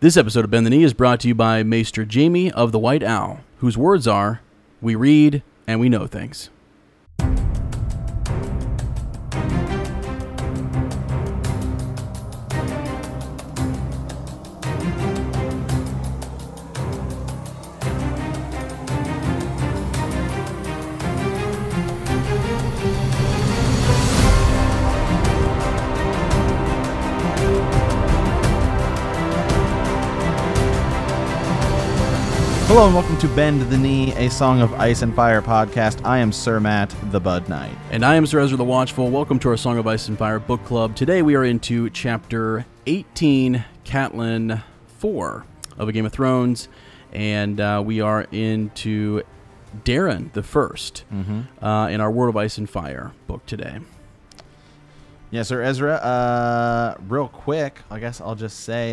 This episode of Bend the Knee is brought to you by Maester Jaime of the White Owl, whose words are, "We read and we know things." Hello and welcome to Bend the Knee, a Song of Ice and Fire podcast. I am Sir Matt, the Bud Knight. And I am Sir Ezra the Watchful. Welcome to our Song of Ice and Fire book club. Today we are into chapter 18, Catelyn 4 of A Game of Thrones. And we are into Daeron the First in our World of Ice and Fire book today. Yeah, Sir Ezra, real quick, I guess I'll just say,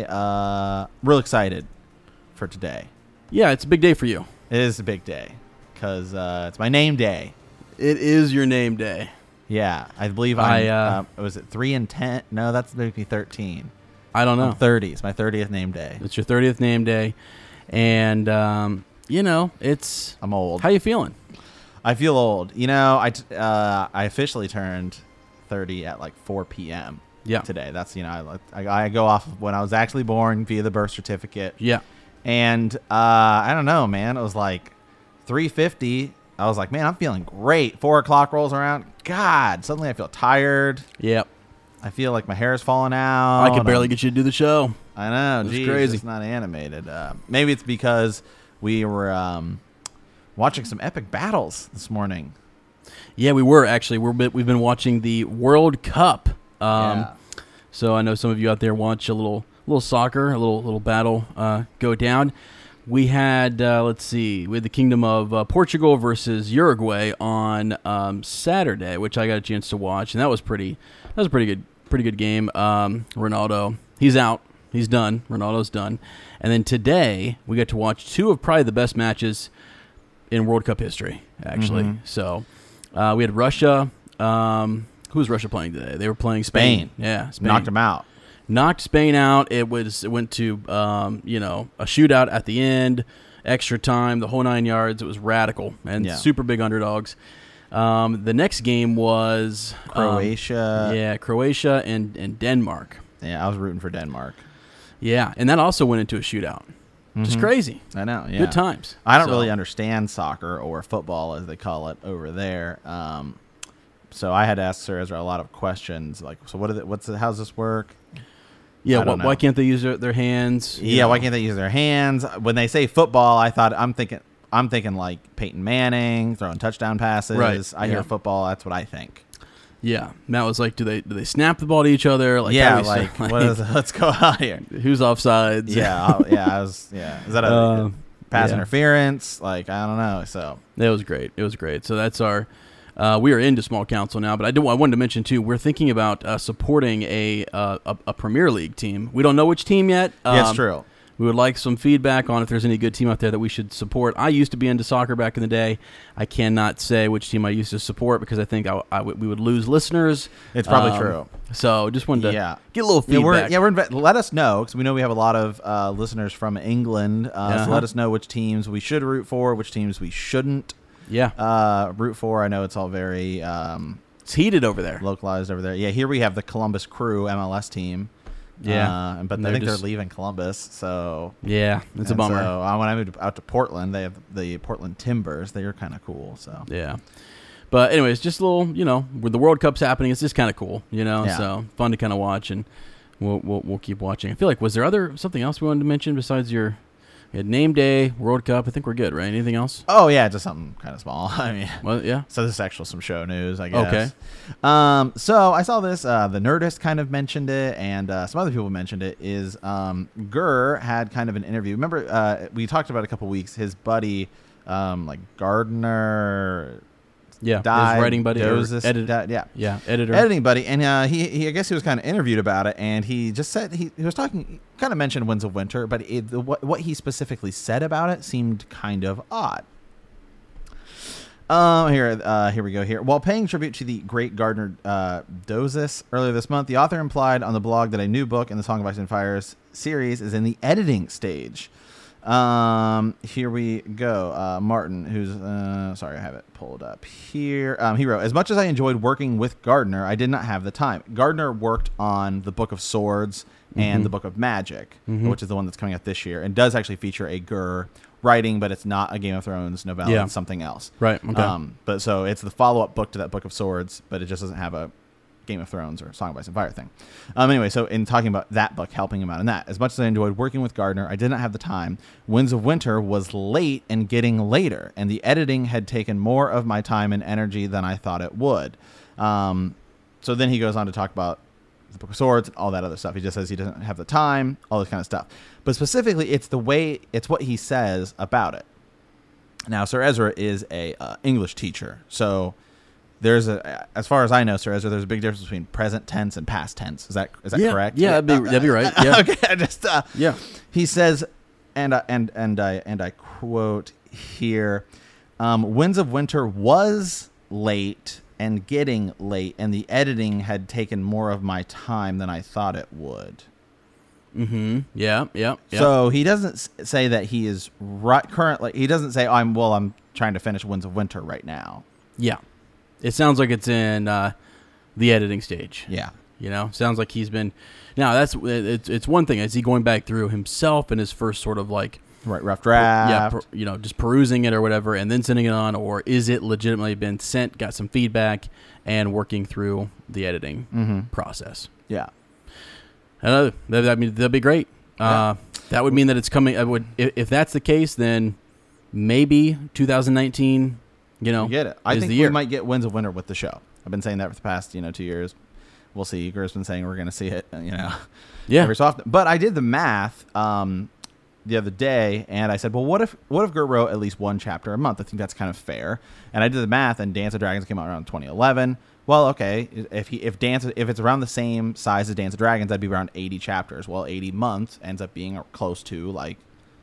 real excited for today. Yeah, it's a big day for you. It is a big day because it's my name day. It is your name day. Yeah, I believe was it 3 and 10? No, that's maybe 13. I don't know. I'm 30. It's my 30th name day. It's your 30th name day, and I'm old. How you feeling? I feel old. You know, I officially turned 30 at like 4 p.m. Yeah. Today. That's I go off of when I was actually born via the birth certificate. Yeah. And I don't know, man. It was like 3:50. I was like, man, I'm feeling great. 4 o'clock rolls around. God, suddenly I feel tired. Yep. I feel like my hair is falling out. I could barely get you to do the show. I know. It's crazy. It's not animated. Maybe it's because we were watching some epic battles this morning. Yeah, we were actually. We've been watching the World Cup. So I know some of you out there watch a little soccer, a little battle go down. We had, we had the Kingdom of Portugal versus Uruguay on Saturday, which I got a chance to watch, and that was a pretty good game. Ronaldo, he's out. He's done. Ronaldo's done. And then today, we got to watch two of probably the best matches in World Cup history, actually. Mm-hmm. So we had Russia. Who was Russia playing today? They were playing Spain. Yeah, Spain. Knocked them out. Knocked Spain out. It went to a shootout at the end, extra time, the whole nine yards. It was radical and super big underdogs. The next game was Croatia. Croatia and Denmark. Yeah, I was rooting for Denmark. Yeah, and that also went into a shootout. Just crazy. I know. Yeah, good times. I don't really understand soccer or football as they call it over there. So I had to ask Sir Ezra a lot of questions, like, so how does this work? Yeah, why can't they use their hands? Yeah, why can't they use their hands? When they say football, I'm thinking like Peyton Manning throwing touchdown passes. Right. I hear football, that's what I think. Yeah, Matt was like, do they snap the ball to each other? Like, yeah, let's go out here. Who's offsides? Yeah, is that a pass interference? Like, I don't know. So it was great. So that's our. We are into small council now, but I wanted to mention, too, we're thinking about supporting a Premier League team. We don't know which team yet. That's true. We would like some feedback on if there's any good team out there that we should support. I used to be into soccer back in the day. I cannot say which team I used to support because I think we would lose listeners. It's probably true. So just wanted to get a little feedback. Let us know, because we know we have a lot of listeners from England. So let us know which teams we should root for, which teams we shouldn't. Yeah. Route 4, I know it's all very... it's heated over there. Localized over there. Yeah, here we have the Columbus Crew MLS team. Yeah. But I think they're leaving Columbus, so... Yeah, it's a bummer. So when I moved out to Portland, they have the Portland Timbers. They are kind of cool, so... Yeah. But anyways, just a little, with the World Cup's happening, it's just kind of cool, so fun to kind of watch, and we'll keep watching. I feel like, was there something else we wanted to mention besides your... We had name day, World Cup. I think we're good, right? Anything else? Oh, yeah, just something kind of small. I mean, well, yeah. So this is actually some show news, I guess. Okay. So I saw this. The Nerdist kind of mentioned it, and some other people mentioned it, is Gurr had kind of an interview. Remember, we talked about a couple weeks, his buddy, Gardner... Yeah, his writing buddy, editing buddy, and he I guess he was kind of interviewed about it, and he just said he was talking, kind of mentioned Winds of Winter, but what he specifically said about it seemed kind of odd. Here we go. Here, while paying tribute to the great Gardner Dozois earlier this month, the author implied on the blog that a new book in the Song of Ice and Fire's series is in the editing stage. Here we go. Martin, who's sorry, I have it pulled up here. He wrote, as much as I enjoyed working with Gardner, I did not have the time. Gardner worked on the Book of Swords and the Book of Magic, which is the one that's coming out this year, and does actually feature a Gur writing, but it's not a Game of Thrones novella. It's something else. Right. Okay. But so it's the follow-up book to that Book of Swords, but it just doesn't have a Game of Thrones or Song of Ice and Fire thing. Anyway, so in talking about that book, helping him out in that, as much as I enjoyed working with Gardner, I did not have the time. Winds of Winter was late and getting later, and the editing had taken more of my time and energy than I thought it would. So then he goes on to talk about the Book of Swords and all that other stuff. He just says he doesn't have the time, all this kind of stuff. But specifically, it's the way, it's what he says about it. Now, Sir Ezra is a English teacher, so there's a, as far as I know, Sir Ezra, there's a big difference between present tense and past tense. Is that correct? Yeah, that'd be right. Yeah. Okay, just He says, and I quote here, "Winds of Winter was late and getting late, and the editing had taken more of my time than I thought it would." Mm-hmm. Yeah. So he doesn't say that he is right currently. He doesn't say I'm trying to finish Winds of Winter right now. Yeah. It sounds like it's in the editing stage. Yeah. You know, sounds like he's been. Now, it's one thing. Is he going back through himself in his first sort of like. Right, rough draft. Just perusing it or whatever and then sending it on. Or is it legitimately been sent, got some feedback, and working through the editing process? Yeah. That'd be great. That would mean that it's coming. If that's the case, then maybe 2019. You get it. I think we might get Winds of Winter with the show. I've been saying that for the past 2 years. We'll see. Gur's been saying we're going to see it. Every so often. But I did the math the other day, and I said, well, what if Gur wrote at least one chapter a month? I think that's kind of fair. And I did the math, and Dance of Dragons came out around 2011. Well, okay, if it's around the same size as Dance of Dragons, that'd be around 80 chapters. Well, 80 months ends up being close to like.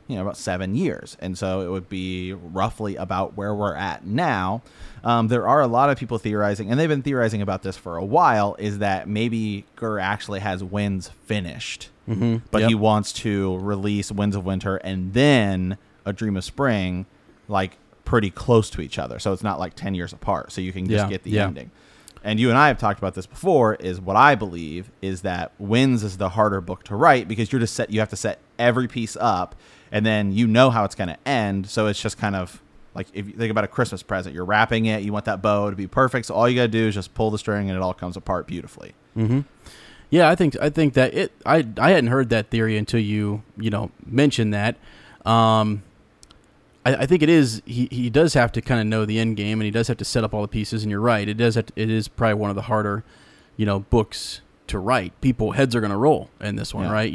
About 7 years. And so it would be roughly about where we're at now. There are a lot of people theorizing, and they've been theorizing about this for a while, is that maybe Gur actually has Winds finished, but he wants to release Winds of Winter and then A Dream of Spring, like pretty close to each other. So it's not like 10 years apart. So you can just get the ending. And you and I have talked about this before, is what I believe is that Winds is the harder book to write because you're just you have to set every piece up and then how it's going to end. So it's just kind of like, if you think about a Christmas present, you're wrapping it, you want that bow to be perfect. So all you got to do is just pull the string and it all comes apart beautifully. Mm-hmm. Yeah. I think that I hadn't heard that theory until you mentioned that. I think it is. He does have to kind of know the end game, and he does have to set up all the pieces. And you're right. It does. It is probably one of the harder, books to write. People heads are going to roll in this one, right?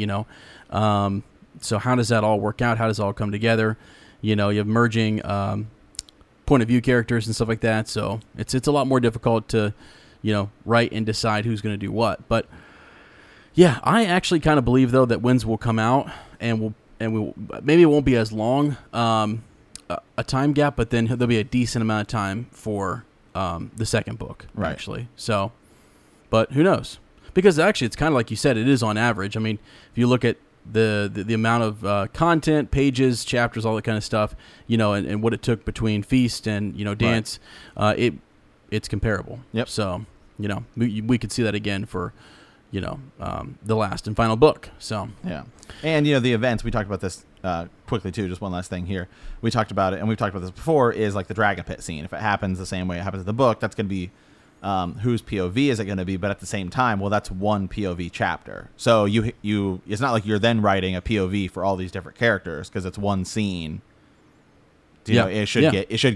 So how does that all work out? How does it all come together? You have merging point of view characters and stuff like that. So it's a lot more difficult to, write and decide who's going to do what. But yeah, I actually kind of believe though that Winds will come out and we maybe it won't be as long. A time gap, but then there'll be a decent amount of time for the second book, right. Actually. So, but who knows? Because actually, it's kind of like you said, it is on average. I mean, if you look at the amount of content, pages, chapters, all that kind of stuff, and what it took between Feast and Dance, right. It's comparable. Yep. So we could see that again for. The last and final book. So yeah, and the events we talked about this quickly too. Just one last thing here. We talked about it, and we've talked about this before. Is like the dragon pit scene. If it happens the same way it happens in the book, that's going to be whose POV is it going to be? But at the same time, well, that's one POV chapter. So you it's not like you're then writing a POV for all these different characters because it's one scene. It should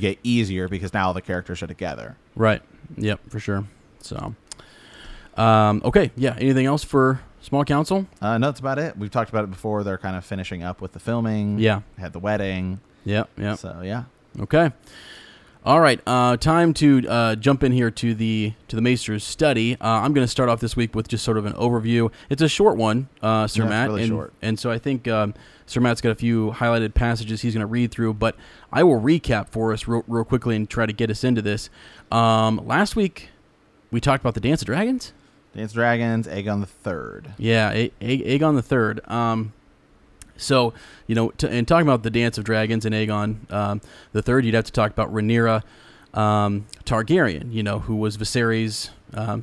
get easier because now all the characters are together. Right. Yep. For sure. So. Okay. Yeah. Anything else for Small Council? No, that's about it. We've talked about it before. They're kind of finishing up with the filming. Yeah. Had the wedding. Yeah. So yeah. Okay. All right. Time to jump in here to the Maester's study. I'm going to start off this week with just sort of an overview. It's a short one, Sir Matt. It's really short. And so I think Sir Matt's got a few highlighted passages he's going to read through, but I will recap for us real quickly and try to get us into this. Last week we talked about the Dance of Dragons. Dance of Dragons, Aegon the Third. Yeah, Aegon the Third. So, you know, and talking about the Dance of Dragons and Aegon the Third, you'd have to talk about Rhaenyra Targaryen, you know, who was Viserys.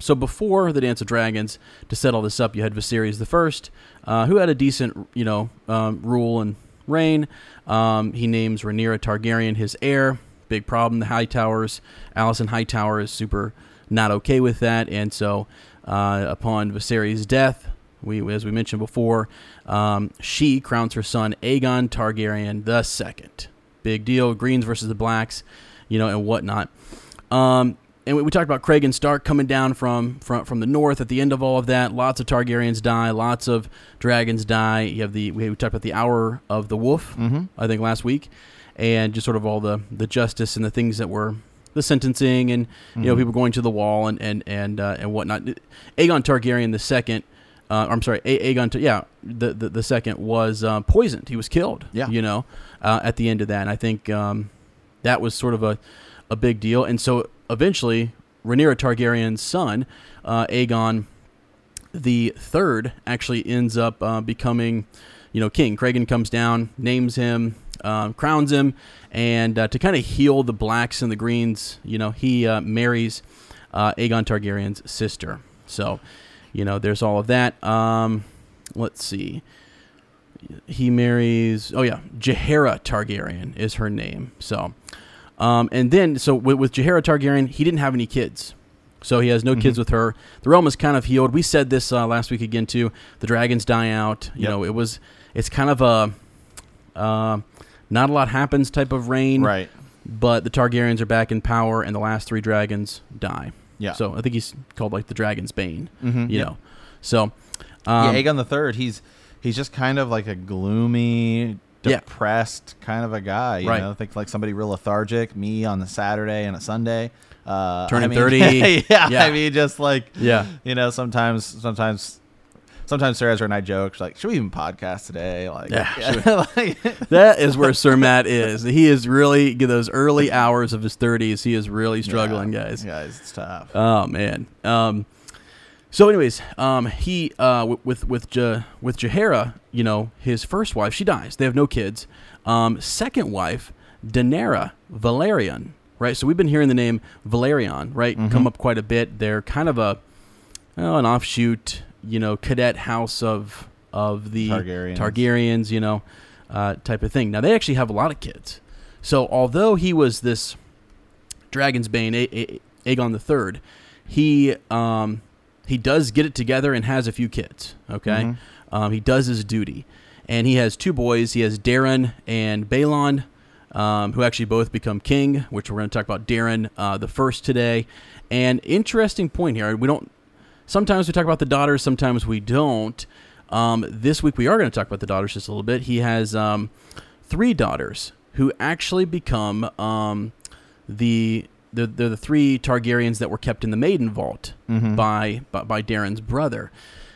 So before the Dance of Dragons, to set all this up, you had Viserys the First, who had a decent, you know, rule and reign. He names Rhaenyra Targaryen his heir. Big problem. The Hightowers, Allison Hightower is super not okay with that, and so upon Viserys' death, as we mentioned before, she crowns her son Aegon Targaryen the Second. Big deal. Greens versus the Blacks, you know, and whatnot. And we talked about Craig and Stark coming down from the north. At the end of all of that, lots of Targaryens die, lots of dragons die. You have we talked about the Hour of the Wolf, I think last week, and just sort of all the justice and the things that were the sentencing and you know people going to the wall and whatnot. Aegon Targaryen the Second. I'm sorry, Aegon. Yeah, the Second was poisoned. He was killed. Yeah, you know, at the end of that, and I think that was sort of a big deal. And so eventually, Rhaenyra Targaryen's son, Aegon the Third, actually ends up becoming, you know, king. Cragen comes down, names him, crowns him, and to kind of heal the Blacks and the Greens, you know, he marries Aegon Targaryen's sister. So, you know, there's all of that. Let's see. He marries... Oh, yeah. Jaehaera Targaryen is her name. So, and then... So, with Jaehaera Targaryen, he didn't have any kids. So, he has no kids with her. The realm is kind of healed. We said this last week again, too. The dragons die out. You know, it was... It's kind of a... not a lot happens type of reign. Right. But the Targaryens are back in power, and the last three dragons die. Yeah. So I think he's called like the Dragon's Bane, you know. So, yeah, Aegon the Third, he's just kind of like a gloomy, depressed kind of a guy, you know. Think like somebody real lethargic, me on a Saturday and a Sunday, turning 30. I mean, just like you know, sometimes Sarah's and I joke, she's like, should we even podcast today? Like, that is where Sir Matt is. He is really, those early hours of his 30s, he is really struggling, guys. Guys, it's tough. Oh, man. So anyways, he, with Jaehaera, you know, his first wife, she dies. They have no kids. Second wife, Daenerys Valerion, right? So we've been hearing the name Valerion, right? Come up quite a bit. They're kind of an offshoot, you know, cadet house of the Targaryens, you know, type of thing. Now, they actually have a lot of kids. So, although he was this Dragon's Bane, Aegon the Third, he does get it together and has a few kids, okay? He does his duty. And he has two boys. He has Daeron and Baelor, who actually both become king, which we're going to talk about Daeron the First today. And interesting point here, sometimes we talk about the daughters, sometimes we don't. This week we are going to talk about the daughters just a little bit. He has three daughters who actually become they're the three Targaryens that were kept in the Maiden Vault by Daeron's brother.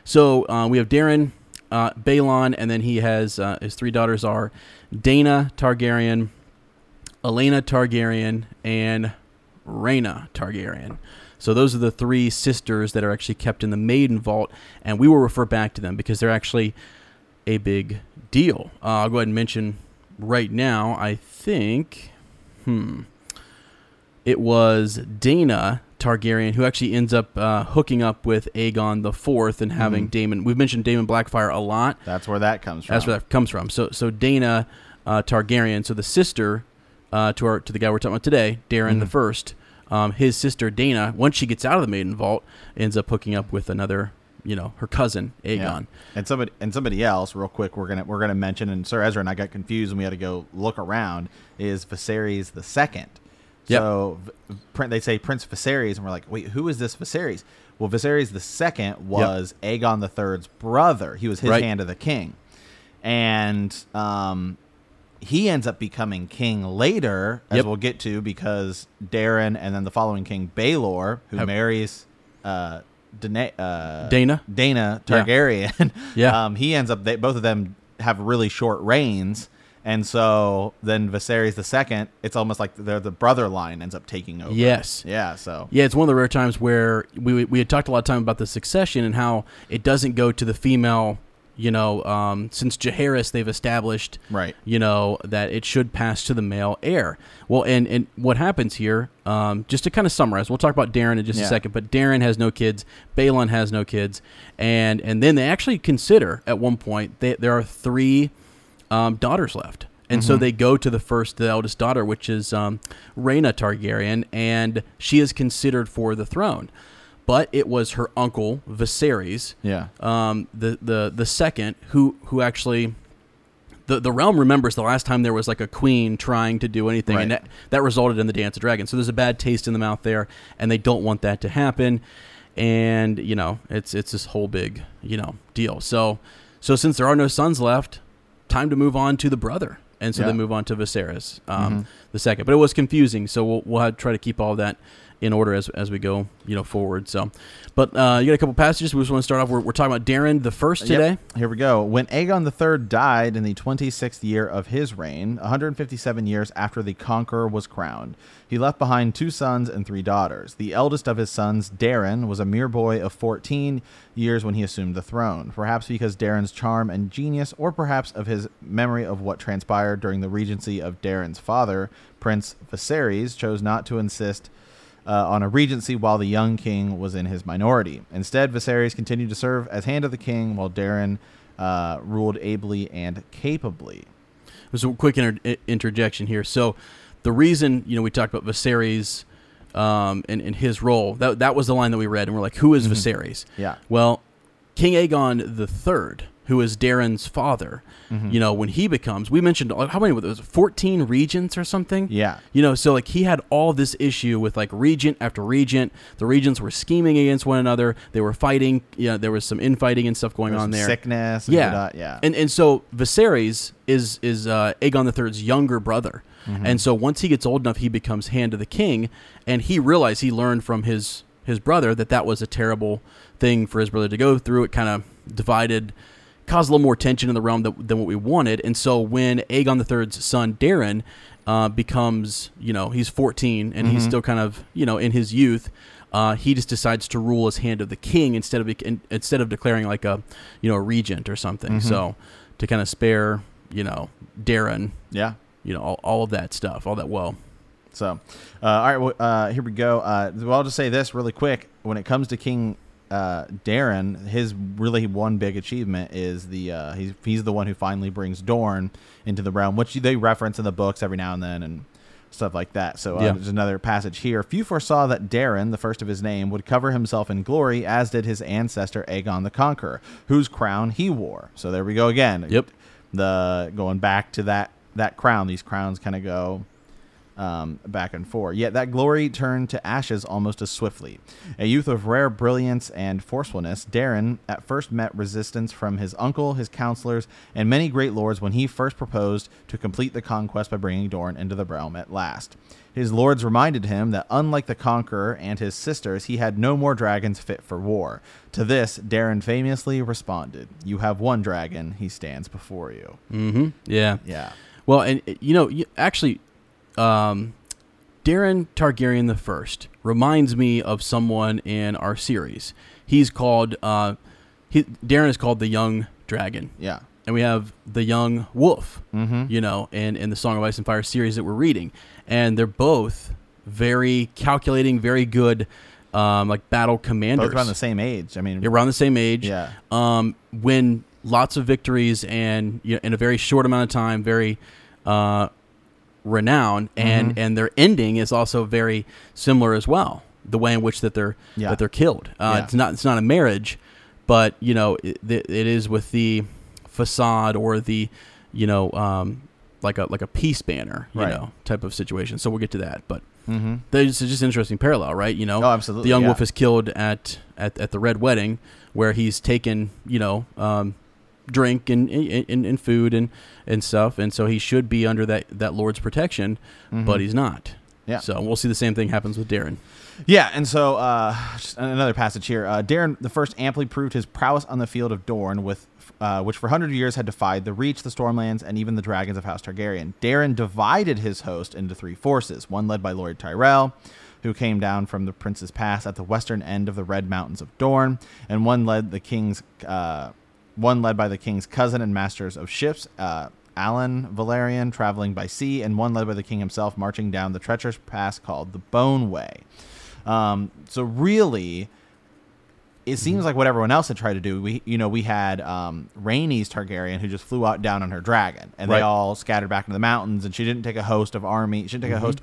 So we have Daeron, Baelor, and then he has his three daughters are Daena Targaryen, Elena Targaryen, and Rhaena Targaryen. So those are the three sisters that are actually kept in the Maiden Vault, and we will refer back to them because they're actually a big deal. I'll go ahead and mention right now, I think, it was Daena Targaryen who actually ends up hooking up with Aegon the Fourth and having Daemon. We've mentioned Daemon Blackfyre a lot. That's where that comes from. So Daena Targaryen, so the sister to the guy we're talking about today, Daeron the First, his sister Daena, once she gets out of the Maiden Vault, ends up hooking up with another, you know, her cousin Aegon, and somebody else. Real quick, we're gonna mention, and Sir Ezra and I got confused, and we had to go look around. Is Viserys the Second? So they say Prince Viserys, and we're like, wait, who is this Viserys? Well, Viserys the Second was Aegon the Third's brother. He was his hand of the king, and he ends up becoming king later, as we'll get to, because Daeron and then the following king, Baelor, who marries Daena Targaryen. He ends up, both of them have really short reigns, And so then Viserys II, it's almost like the brother line ends up taking over. Yes. Yeah, so. Yeah, it's one of the rare times where we had talked a lot of time about the succession and how it doesn't go to the female, you know, since Jaehaerys they've established, right, you know, that it should pass to the male heir. Well, and what happens here, just to kind of summarize, we'll talk about Daeron in just a second, but Daeron has no kids, Baelon has no kids, and then they actually consider at one point there are three... daughters left, and so they go to the eldest daughter, which is Rhaena Targaryen, and she is considered for the throne, but it was her uncle Viserys, the second, who actually the realm remembers the last time there was like a queen trying to do anything, and that resulted in the Dance of Dragons. So there's a bad taste in the mouth there, and they don't want that to happen, and you know it's this whole big deal. So since there are no sons left. Time to move on to the brother, and so they move on to Viserys the second. But it was confusing, so we'll have to try to keep all that in order as we go, forward. So, but you got a couple passages. We just want to start off. We're talking about Daeron the First today. Yep. Here we go. When Aegon the Third died in the 26th year of his reign, 157 years after the Conqueror was crowned, he left behind two sons and three daughters. The eldest of his sons, Daeron, was a mere boy of 14 years when he assumed the throne, perhaps because Daeron's charm and genius, or perhaps of his memory of what transpired during the regency of Daeron's father, Prince Viserys, chose not to insist on a regency while the young king was in his minority. Instead, Viserys continued to serve as hand of the king while Daeron ruled ably and capably. There's a quick interjection here. So the reason, we talked about Viserys and his role, that was the line that we read, and we're like, who is Viserys? Yeah. Well, King Aegon the Third, who is Daeron's father, when he becomes, we mentioned, how many were those, 14 regents or something? Yeah. So he had all this issue with regent after regent. The regents were scheming against one another. They were fighting. There was some infighting and stuff going on there. Sickness. And so Viserys is Aegon the Third's younger brother. Mm-hmm. And so once he gets old enough, he becomes hand of the king, and he realized he learned from his brother that was a terrible thing for his brother to go through. It kind of caused a little more tension in the realm than what we wanted. And so when Aegon the Third's son, Daeron, becomes, he's 14 and he's still kind of, in his youth, he just decides to rule as hand of the king instead of declaring a regent or something. Mm-hmm. So to kind of spare, Daeron, all of that stuff, all that. Well, so, all right, well, here we go. I'll just say this really quick. When it comes to King Daeron, his really one big achievement is he's the one who finally brings Dorne into the realm, which they reference in the books every now and then and stuff like that. So there's another passage here. Few foresaw that Daeron, the first of his name, would cover himself in glory, as did his ancestor Aegon the Conqueror, whose crown he wore. So there we go again. Yep. Going back to that crown. These crowns kind of go back and forth. Yet that glory turned to ashes almost as swiftly. A youth of rare brilliance and forcefulness, Daeron at first met resistance from his uncle, his counselors, and many great lords when he first proposed to complete the conquest by bringing Dorne into the realm at last. His lords reminded him that, unlike the Conqueror and his sisters, he had no more dragons fit for war. To this, Daeron famously responded, "You have one dragon. He stands before you." Mm-hmm. Yeah. Yeah. Well, and actually, Daeron Targaryen the First reminds me of someone in our series. He's called Daeron is called the Young Dragon. Yeah, and we have the Young Wolf. Mm-hmm. In the Song of Ice and Fire series that we're reading, and they're both very calculating, very good, battle commanders. Both around the same age. I mean, around the same age. Yeah. Win lots of victories, and in a very short amount of time, very renown, and and their ending is also very similar as well, the way in which that they're that they're killed. It's not a marriage, but it is with the facade or the like a peace banner type of situation. So we'll get to that, but there's just an interesting parallel, right? Oh, absolutely. The young wolf is killed at the Red Wedding, where he's taken drink and food and stuff, and so he should be under that lord's protection, but he's not. Yeah. So we'll see the same thing happens with Daeron. Yeah, and so another passage here. Daeron the First amply proved his prowess on the field of Dorne with which for 100 years had defied the Reach, the Stormlands, and even the dragons of House Targaryen. Daeron divided his host into three forces, one led by Lord Tyrell, who came down from the Prince's Pass at the western end of the Red Mountains of Dorne, and one led by the king's cousin and masters of ships, Alan Valerian, traveling by sea, and one led by the king himself, marching down the treacherous pass called the Bone Way. So really, it seems like what everyone else had tried to do. We had Rhaenys Targaryen, who just flew out down on her dragon, and They all scattered back into the mountains. And she didn't take a host of army. She didn't take a host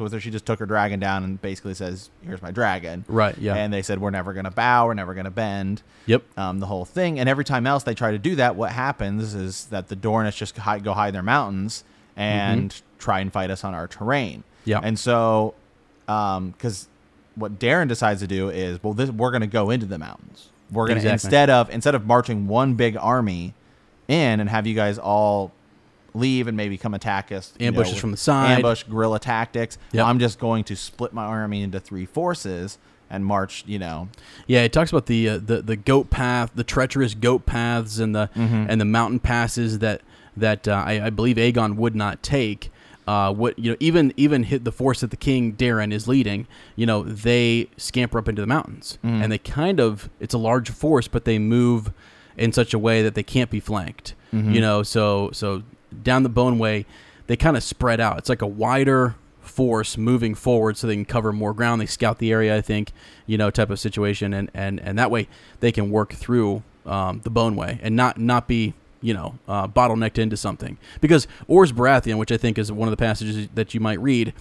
with her. She just took her dragon down and basically says, "Here's my dragon." Right. Yeah. And they said, "We're never going to bow. We're never going to bend." Yep. The whole thing. And every time else they try to do that, what happens is that the Dornish just go hide in their mountains and try and fight us on our terrain. Yeah. And so, because what Daeron decides to do is, we're going to go into the mountains. We're going to, instead of marching one big army in and have you guys all leave and maybe come attack us, ambushes from the side, ambush guerrilla tactics. Yep. I'm just going to split my army into three forces and march. Yeah, it talks about the goat path, the treacherous goat paths, and the mountain passes that I believe Aegon would not take. Even hit the force that the king Daeron is leading, they scamper up into the mountains and they it's a large force, but they move in such a way that they can't be flanked, so down the Bone Way, they kind of spread out. It's like a wider force moving forward so they can cover more ground. They scout the area, I think, type of situation. And that way they can work through the Bone Way and not be, bottlenecked into something, because Or's Baratheon, which I think is one of the passages that you might read,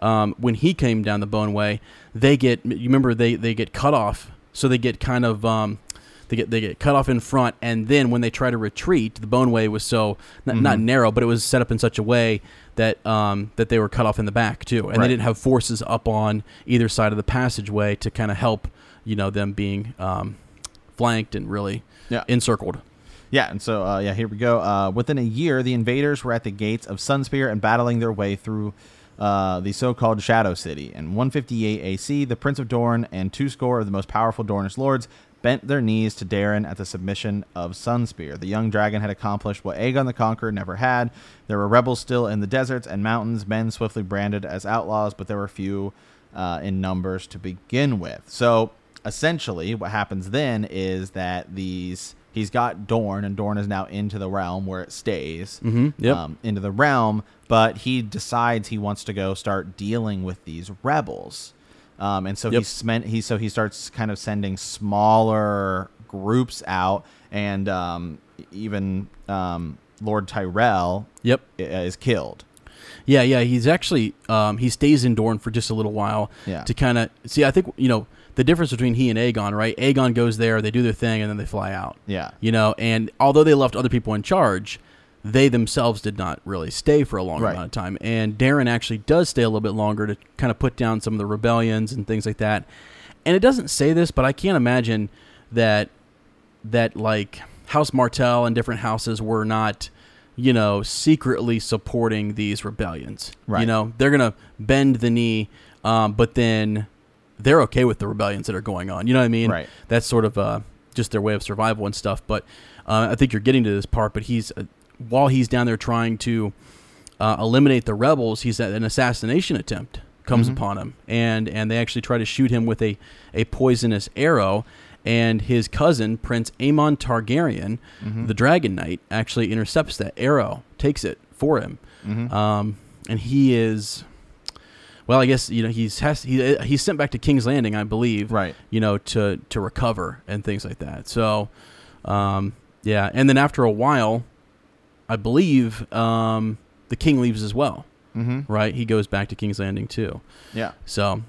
when he came down the Bone Way, they get cut off, so they get kind of they get cut off in front, and then when they try to retreat, the Bone Way was so not narrow, but it was set up in such a way that that they were cut off in the back too, and they didn't have forces up on either side of the passageway to kind of help them being flanked and really encircled. Yeah, and so, here we go. Within a year, the invaders were at the gates of Sunspear and battling their way through the so-called Shadow City. In 158 AC, the Prince of Dorne and 200 of the most powerful Dornish lords bent their knees to Daeron at the submission of Sunspear. The young dragon had accomplished what Aegon the Conqueror never had. There were rebels still in the deserts and mountains, men swiftly branded as outlaws, but there were few in numbers to begin with. So, essentially, what happens then is that he's got Dorne, and Dorne is now into the realm where it stays, into the realm, but he decides he wants to go start dealing with these rebels. And so he starts kind of sending smaller groups out, and even Lord Tyrell is killed. Yeah, he's actually he stays in Dorne for just a little while to kind of see. I think the difference between he and Aegon, right? Aegon goes there, they do their thing, and then they fly out. Yeah, and although they left other people in charge, they themselves did not really stay for a long amount of time. And Daeron actually does stay a little bit longer to kind of put down some of the rebellions and things like that. And it doesn't say this, but I can't imagine that like House Martell and different houses were not, secretly supporting these rebellions. Right. They're gonna bend the knee, but then they're okay with the rebellions that are going on. You know what I mean? Right. That's sort of just their way of survival and stuff. But I think you're getting to this part. But he's while he's down there trying to eliminate the rebels, he's at an assassination attempt comes upon him, and they actually try to shoot him with a poisonous arrow. And his cousin, Prince Aemon Targaryen, the Dragon Knight, actually intercepts that arrow, takes it for him, and he is, well, I guess he's sent back to King's Landing, I believe, right? To recover and things like that. So, and then after a while, I believe the king leaves as well, right? He goes back to King's Landing too. Yeah. So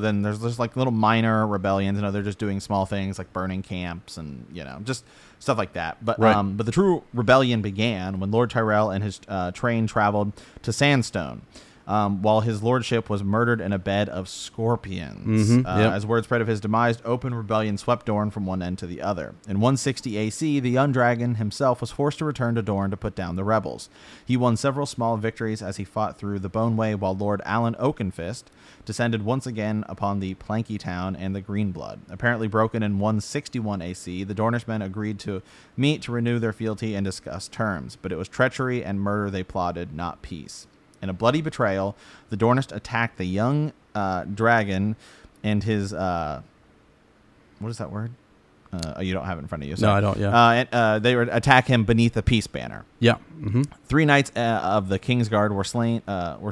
then there's just like little minor rebellions, and they're just doing small things like burning camps and just stuff like that. But but the true rebellion began when Lord Tyrell and his train traveled to Sandstone. while his lordship was murdered in a bed of scorpions. As word spread of his demise, open rebellion swept Dorne from one end to the other. In 160 AC, the young dragon himself was forced to return to Dorne to put down the rebels. He won several small victories as he fought through the Boneway, while Lord Alan Oakenfist descended once again upon the Planky Town and the Greenblood. Apparently broken in 161 AC, the Dornishmen agreed to meet to renew their fealty and discuss terms, but it was treachery and murder they plotted, not peace. In a bloody betrayal, the Dornish attacked the young dragon and his... what is that word? You don't have it in front of you. So. No, I don't, yeah. They would attack him beneath a peace banner. Yeah. Mm-hmm. Three knights of the Kingsguard were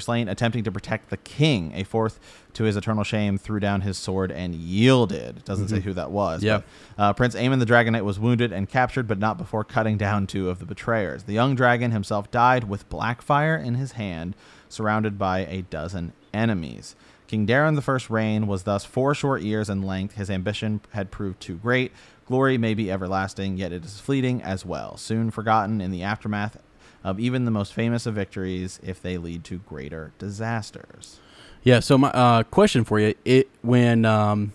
slain attempting to protect the king. A fourth, to his eternal shame, threw down his sword and yielded. Doesn't say who that was. Yeah. But, Prince Aemon the Dragon Knight was wounded and captured, but not before cutting down two of the betrayers. The young dragon himself died with Blackfire in his hand, surrounded by a dozen enemies. King Daeron I's reign was thus 4 short years in length. His ambition had proved too great. Glory may be everlasting, yet it is fleeting as well, soon forgotten in the aftermath of even the most famous of victories if they lead to greater disasters. Yeah, so my question for you, when Aemon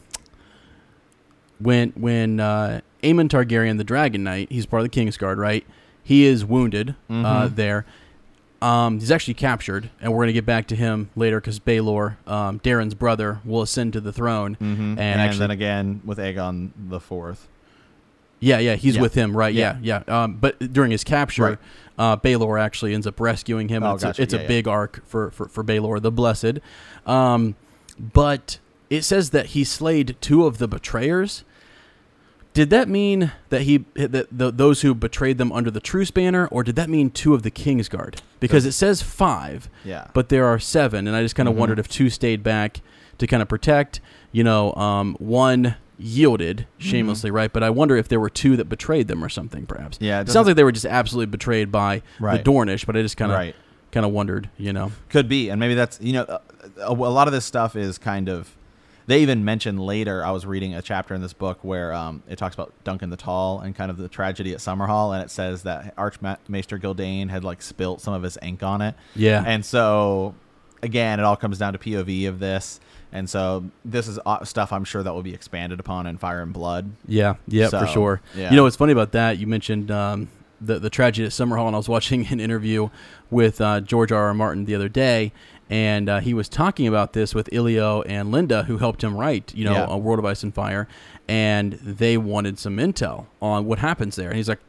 Targaryen, the Dragon Knight, he's part of the Kingsguard, right? He is wounded there. He's actually captured, and we're going to get back to him later because Baelor, Daeron's brother, will ascend to the throne. And then again with Aegon the Fourth. Yeah, he's with him, right? Yeah. But during his capture, right. Baelor actually ends up rescuing him. Oh, it's a big arc for Baelor the Blessed. But it says that he slayed 2 of the betrayers. Did that mean that those who betrayed them under the Truce Banner, or did that mean 2 of the Kingsguard? Because it says 5, but there are 7, and I just kind of wondered if 2 stayed back to kind of protect. You know, 1 yielded shamelessly, right? But I wonder if there were 2 that betrayed them or something, perhaps. Yeah, it sounds like they were just absolutely betrayed by the Dornish, but I just kind of wondered, you know. Could be, and maybe that's, you know, a lot of this stuff is kind of... They even mention later, I was reading a chapter in this book where it talks about Duncan the Tall and kind of the tragedy at Summerhall, and it says that Archmaester Gildane had like spilt some of his ink on it. Yeah. And so, again, it all comes down to POV of this. And so this is stuff I'm sure that will be expanded upon in Fire and Blood. Yeah, so, for sure. Yeah. You know, what's funny about that, you mentioned the tragedy at Summerhall, and I was watching an interview with George R.R. Martin the other day, and he was talking about this with Ilio and Linda, who helped him write, you know, A World of Ice and Fire, and they wanted some intel on what happens there. And he's like,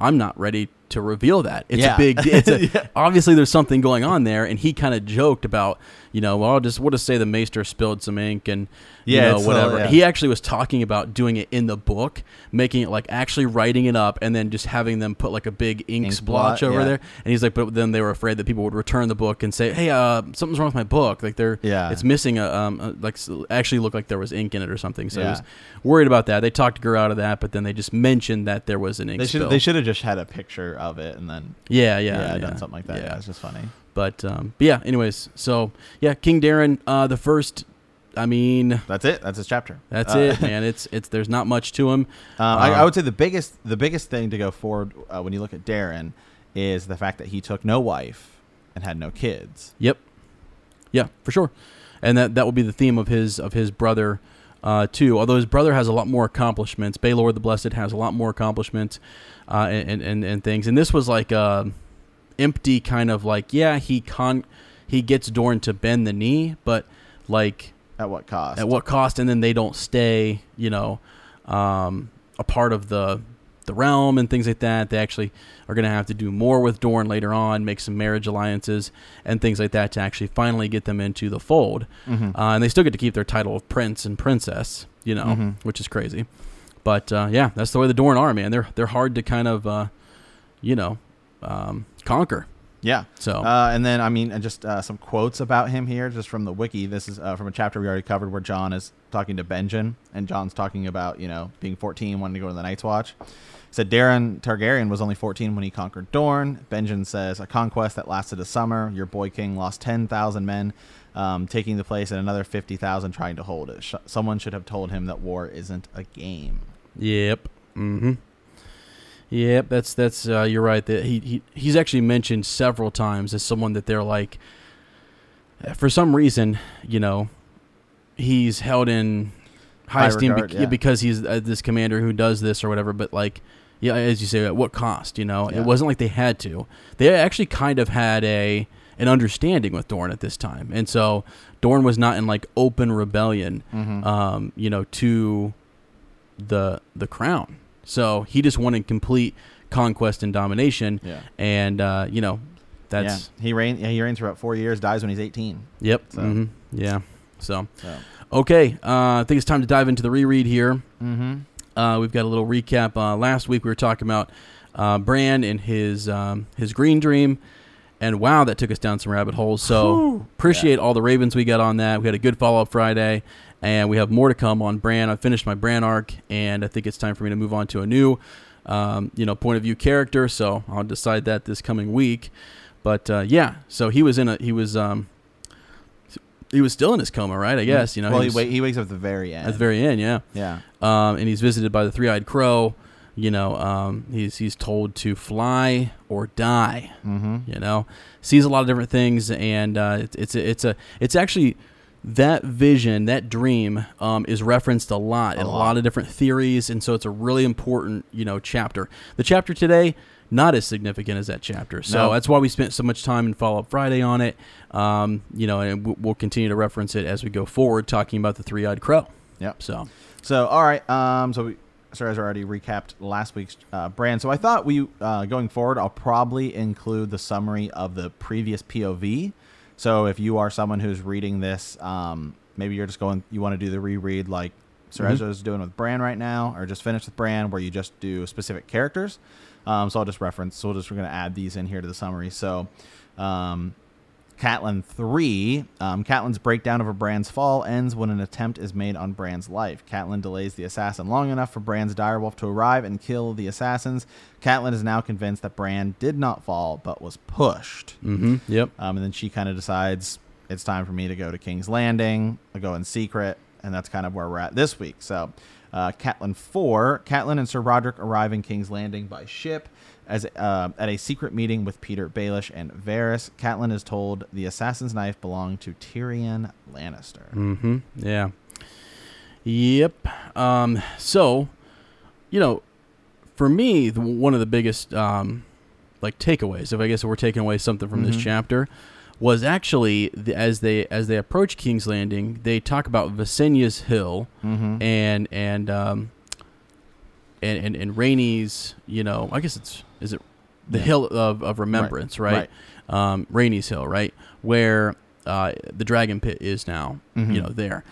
I'm not ready to reveal that. It's a big deal. Obviously, there's something going on there, and he kind of joked about, you know, well, we'll just say the Maester spilled some ink and, you know, whatever. He actually was talking about doing it in the book, making it like actually writing it up and then just having them put like a big ink splotch over there. And he's like, but then they were afraid that people would return the book and say, hey, something's wrong with my book. Like it's missing actually looked like there was ink in it or something. So he was worried about that. They talked her out of that, but then they just mentioned that there was an ink spill. They should have just had a picture of it and then done something like that. Yeah, it's just funny. But anyways, so King Daeron the First, I mean, that's it. That's his chapter. That's it, man. It's there's not much to him. I would say the biggest thing to go forward when you look at Daeron is the fact that he took no wife and had no kids. Yep. Yeah, for sure. And that will be the theme of his brother too. Although his brother has a lot more accomplishments. Baelor the Blessed has a lot more accomplishments and things. And this was like a empty kind of like, he gets Dorne to bend the knee, but like at what cost? At what cost? And then they don't stay, you know, a part of the realm and things like that. They actually are going to have to do more with Dorne later on, make some marriage alliances and things like that to actually finally get them into the fold. And they still get to keep their title of prince and princess, you know, which is crazy. But that's the way the Dorne are, man. They're hard to kind of, conquer. Yeah. So and then, I mean, just some quotes about him here, just from the wiki. This is from a chapter we already covered where Jon is talking to Benjen, and Jon's talking about, you know, being 14, wanting to go to the Night's Watch. He said Daeron Targaryen was only 14 when he conquered Dorne. Benjen says, a conquest that lasted a summer. Your boy king lost 10,000 men, taking the place, and another 50,000 trying to hold it. Someone should have told him that war isn't a game. Yep. Mm-hmm. Yep, that's you're right. That he's actually mentioned several times as someone that they're like, for some reason, you know, he's held in high esteem because he's this commander who does this or whatever. But like, yeah, as you say, at what cost? You know, it wasn't like they had to. They actually kind of had an understanding with Dorne at this time, and so Dorne was not in like open rebellion, you know, to the crown. So he just wanted complete conquest and domination, and you know, that's he reigns for about 4 years, dies when he's 18. Yep. So. Mm-hmm. Yeah. So okay, I think it's time to dive into the reread here. Mm-hmm. We've got a little recap. Last week we were talking about Bran and his green dream. And wow, that took us down some rabbit holes. So appreciate all the ravens we got on that. We had a good follow-up Friday, and we have more to come on Bran. I finished my Bran arc, and I think it's time for me to move on to a new point of view character. So I'll decide that this coming week. But so he was still in his coma, right? I guess, you know. Well, he wakes up at the very end. At the very end, yeah. Yeah. And he's visited by the three-eyed crow. You know, he's told to fly or die. Mm-hmm. You know, sees a lot of different things, and it's actually that vision, that dream, is referenced a lot in a lot of different theories, and so it's a really important, you know, chapter. The chapter today, not as significant as that chapter, so that's why we spent so much time in Follow Up Friday on it. You know, and we'll continue to reference it as we go forward, talking about the three-eyed crow. Yep. So all right. As I already recapped last week's Bran. So I thought we, going forward, I'll probably include the summary of the previous POV. So if you are someone who's reading this, maybe you're just you want to do the reread like Sir Ezra's doing with Bran right now, or just finish with Bran where you just do specific characters. So I'll just reference. So we're going to add these in here to the summary. So Catelyn 3, Catelyn's breakdown over Bran's fall ends when an attempt is made on Bran's life. Catelyn delays the assassin long enough for Bran's direwolf to arrive and kill the assassins. Catelyn is now convinced that Bran did not fall, but was pushed. Mm-hmm. Yep. And then she kind of decides it's time for me to go to King's Landing. I'll go in secret. And that's kind of where we're at this week. So Catelyn 4, Catelyn and Sir Roderick arrive in King's Landing by ship. At a secret meeting with Peter Baelish and Varys, Catelyn is told the assassin's knife belonged to Tyrion Lannister. Mm-hmm. Yeah. Yep. So, you know, for me, one of the biggest takeaways, if we're taking away something from this chapter, was actually as they approach King's Landing, they talk about Visenya's Hill and Rhaeny's, you know, I guess is it the Hill of Remembrance, right? Rhaeny's Hill, right? Where the Dragon Pit is now, you know, there.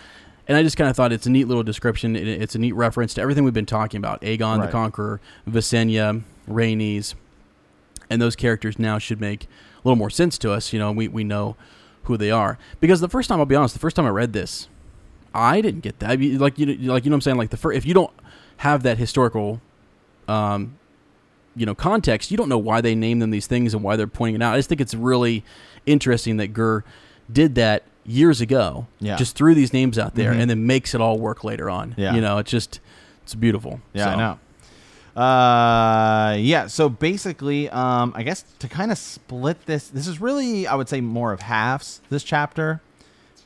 And I just kind of thought it's a neat little description. It's a neat reference to everything we've been talking about. Aegon the Conqueror, Visenya, Rhaenys, and those characters now should make a little more sense to us. You know, we know who they are. Because the first time, I'll be honest, the first time I read this, I didn't get that. I mean, you know what I'm saying? Like, if you don't have that historical, you know, context, you don't know why they name them these things and why they're pointing it out. I just think it's really interesting that Gur did that years ago, just threw these names out there and then makes it all work later on. Yeah. You know, it's beautiful. Yeah, so. I know. So basically, I guess to kind of split this is really, I would say, more of halves this chapter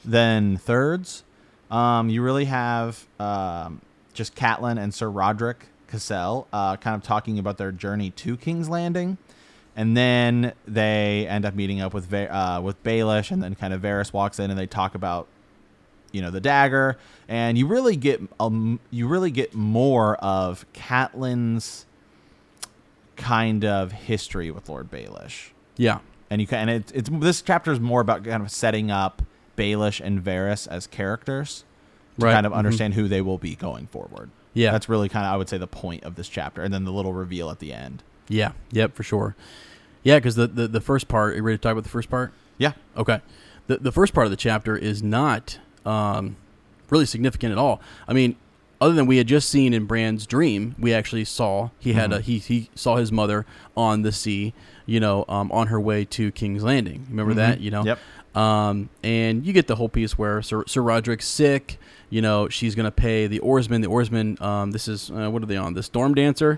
than thirds. You really have, just Catelyn and Sir Roderick Cassell kind of talking about their journey to King's Landing. And then they end up meeting up with Baelish, and then kind of Varys walks in and they talk about, you know, the dagger. And you really get more of Catelyn's kind of history with Lord Baelish. Yeah. And this chapter is more about kind of setting up Baelish and Varys as characters. To kind of understand who they will be going forward. Yeah. That's really kind of, I would say, the point of this chapter. And then the little reveal at the end. Yeah. Yep, for sure. Yeah, because the first part, you ready to talk about the first part? Yeah. Okay. The first part of the chapter is not really significant at all. I mean, other than we had just seen in Bran's dream, we actually saw he saw his mother on the sea, you know, on her way to King's Landing. Remember that, you know? Yep. And you get the whole piece where Sir Roderick's sick, you know, she's going to pay the oarsman. The oarsman, this is, what are they on? The Storm Dancer,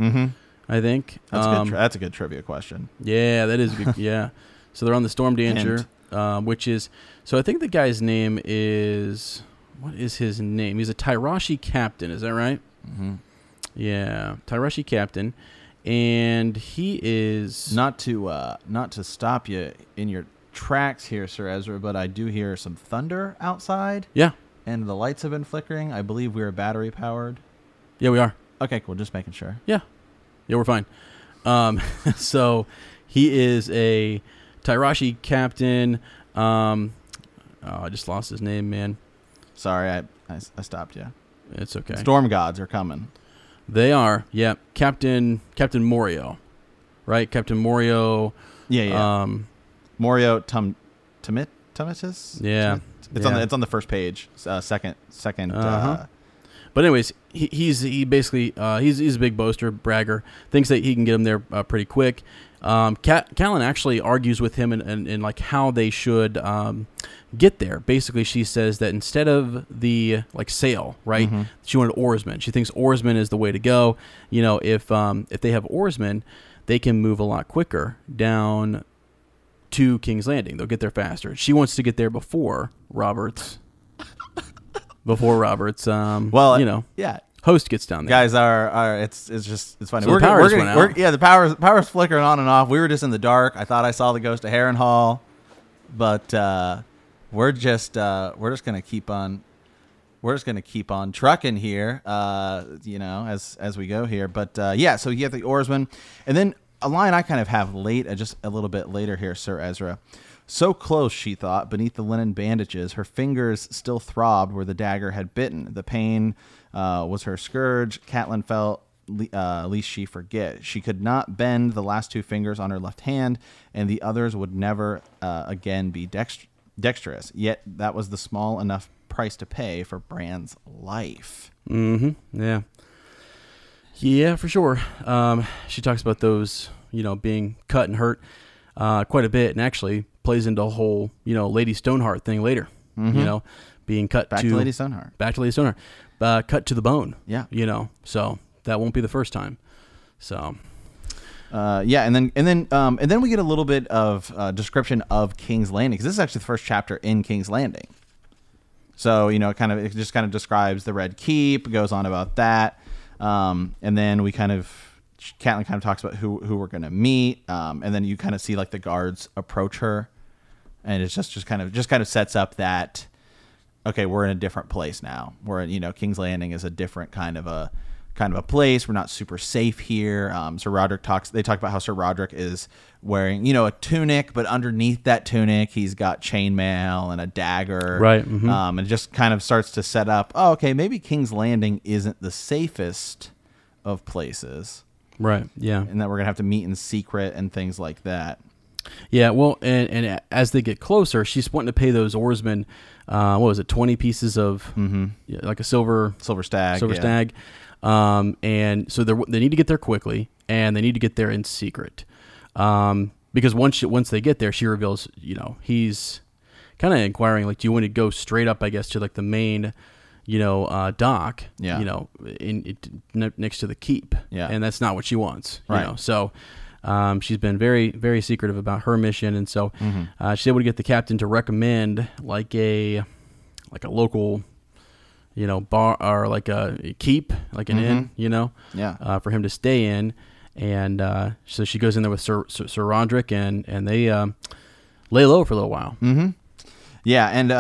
I think. That's a good trivia question. Yeah, that is good. Yeah. So they're on the Storm Dancer. which is, so I think the guy's name is, what is his name? He's a Tyrashi captain, is that right? Mm-hmm. Yeah, Tyrashi captain, and he is not to stop you in your tracks here, Sir Ezra, but I do hear some thunder outside. Yeah, and the lights have been flickering. I believe we are battery powered. Yeah, we are. Okay, cool. Just making sure. Yeah, we're fine. So he is a Tyrashi captain. I just lost his name, man. Sorry, I stopped you. It's okay. Storm gods are coming. They are, yeah. Captain Morio, right? Captain Morio. Yeah. Morio Tomitis. Yeah, it's on the first page, second. Uh-huh. But anyways, he's basically a big boaster, bragger. Thinks that he can get him there pretty quick. Catelyn actually argues with him in like how they should get there. Basically, she says that instead of the like sail, right, mm-hmm. she wanted oarsmen. She thinks oarsmen is the way to go. You know, if they have oarsmen, they can move a lot quicker down to King's Landing. They'll get there faster. She wants to get there before Roberts. Host gets down there. Guys are it's just it's funny. So the power's flickering on and off. We were just in the dark. I thought I saw the ghost of Harrenhal, but we're just gonna keep on trucking here. As we go here. But so you have the oarsman, and then a line I kind of have just a little bit later here, Sir Ezra. So close, she thought, beneath the linen bandages. Her fingers still throbbed where the dagger had bitten. The pain was her scourge. Catelyn felt, least she forget. She could not bend the last two fingers on her left hand, and the others would never again be dexterous. Yet that was the small enough price to pay for Bran's life. Mm-hmm. Yeah. Yeah, for sure. She talks about those, being cut and hurt quite a bit, and actually plays into a whole, Lady Stoneheart thing later, mm-hmm. Being cut back to Lady Stoneheart. Back to Lady Stoneheart. Cut to the bone. Yeah. So that won't be the first time. So and then we get a little bit of description of King's Landing, because this is actually the first chapter in King's Landing. So, it just describes the Red Keep, goes on about that. And then we Catelyn kind of talks about who we're going to meet. And then you kind of see like the guards approach her. And it's just kind of sets up that, okay, we're in a different place now. We're King's Landing is a different kind of a place. We're not super safe here. They talk about how Sir Roderick is wearing, a tunic, but underneath that tunic, he's got chainmail and a dagger. Right. Mm-hmm. And it just kind of starts to set up, oh, okay, maybe King's Landing isn't the safest of places. Right. Yeah. And that we're going to have to meet in secret and things like that. Yeah, well, and as they get closer, she's wanting to pay those oarsmen, 20 pieces of, mm-hmm. Like a silver stag. Silver stag. And so they need to get there quickly, and they need to get there in secret. Because once they get there, she reveals, he's kind of inquiring, like, do you want to go straight up, I guess, to like the main, dock, yeah. Next to the keep. Yeah. And that's not what she wants, right. So... she's been very, very secretive about her mission, and so mm-hmm. She's able to get the captain to recommend like a local, bar or like a keep, like an mm-hmm. inn, for him to stay in, and so she goes in there with Sir Roderick, and they lay low for a little while. Mm-hmm. Yeah, and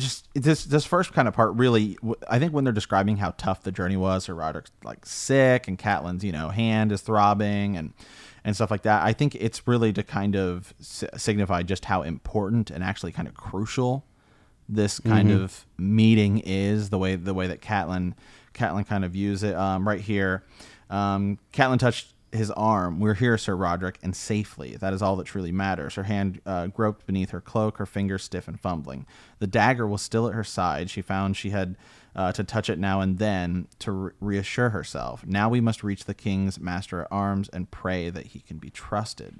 just this first kind of part really, I think when they're describing how tough the journey was, Sir Roderick's like sick, and Catelyn's hand is throbbing, and stuff like that. I think it's really to kind of signify just how important and actually kind of crucial this kind mm-hmm. of meeting is, the way that Catelyn kind of views it. Right here, Catelyn touched his arm. We're here, Sir Roderick, and safely. That is all that truly matters. Her hand groped beneath her cloak, her fingers stiff and fumbling. The dagger was still at her side. She found she had to touch it now and then to reassure herself. Now we must reach the king's master at arms and pray that he can be trusted.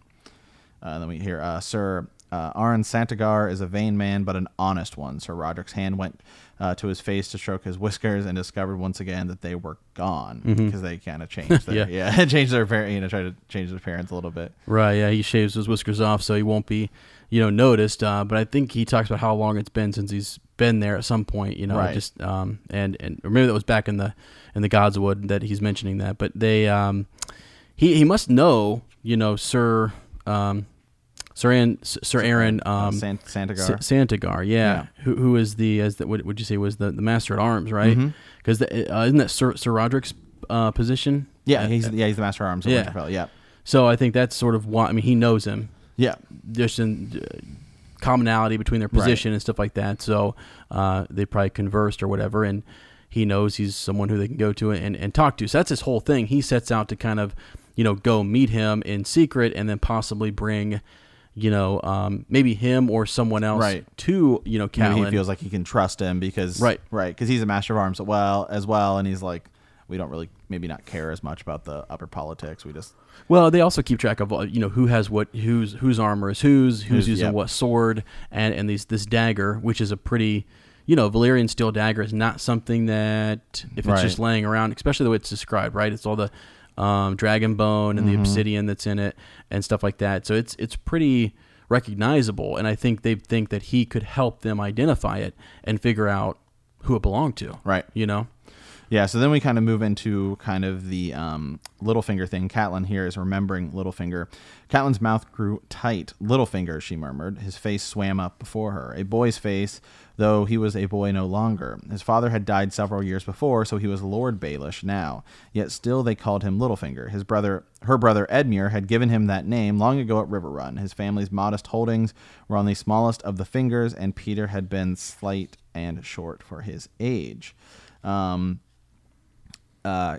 Then we hear Sir Aron Santagar is a vain man, but an honest one. Sir Roderick's hand went to his face to stroke his whiskers and discovered once again that they were gone because they kind of changed their changed their appearance, try to change their appearance a little bit. Right, yeah, he shaves his whiskers off so he won't be, noticed. But I think he talks about how long it's been since he's been there at some point, right. Just and remember that was back in the Godswood that he's mentioning that. But they he must know, Sir Aron Santagar, who is what would you say was the master at arms, right? Because isn't that Sir Roderick's position? Yeah, he's the master at arms. Of Winterfell, So I think that's sort of why. I mean, he knows him. Yeah, just in commonality between their position and stuff like that. So they probably conversed or whatever, and he knows he's someone who they can go to and talk to. So that's his whole thing. He sets out to kind of go meet him in secret and then possibly bring. Maybe him or someone else to, Catelyn. He feels like he can trust him because, because he's a master of arms as well. And he's like, we don't really maybe not care as much about the upper politics. We just. Well, they also keep track of, who has what, whose armor is who's using what sword and this dagger, which is a pretty, Valyrian steel dagger is not something that if it's just laying around, especially the way it's described, right? It's all the, dragon bone and the obsidian that's in it and stuff like that. So it's pretty recognizable, and I think they think that he could help them identify it and figure out who it belonged to. Right. Yeah, so then we kind of move into kind of the Littlefinger thing. Catelyn here is remembering Littlefinger. Catelyn's mouth grew tight. Littlefinger, she murmured. His face swam up before her. A boy's face, though he was a boy no longer. His father had died several years before, so he was Lord Baelish now. Yet still they called him Littlefinger. Her brother Edmure had given him that name long ago at River Run. His family's modest holdings were on the smallest of the fingers, and Peter had been slight and short for his age.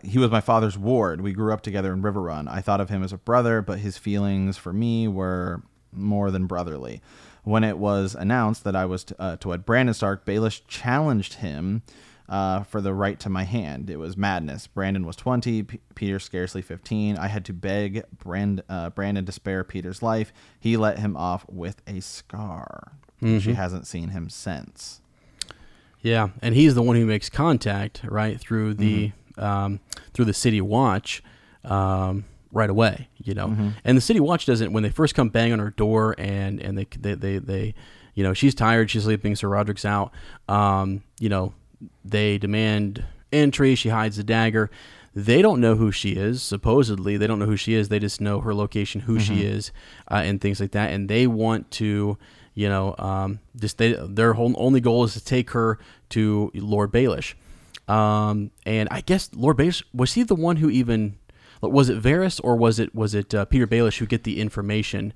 He was my father's ward. We grew up together in River Run. I thought of him as a brother, but his feelings for me were more than brotherly. When it was announced that I was to wed Brandon Stark, Baelish challenged him for the right to my hand. It was madness. Brandon was 20, Peter scarcely 15. I had to beg Brandon to spare Peter's life. He let him off with a scar. She hasn't seen him since. Yeah, and he's the one who makes contact, right, through the... through the City Watch right away, And the City Watch doesn't, when they first come bang on her door and they she's tired, she's sleeping, Sir Roderick's out, they demand entry, she hides the dagger. They don't know who she is, supposedly. They don't know who she is. They just know her location, who she is, and things like that. And they want to... their whole only goal is to take her to Lord Baelish. And I guess Lord Baelish, was he the one who even, was it Varys or was it Peter Baelish who get the information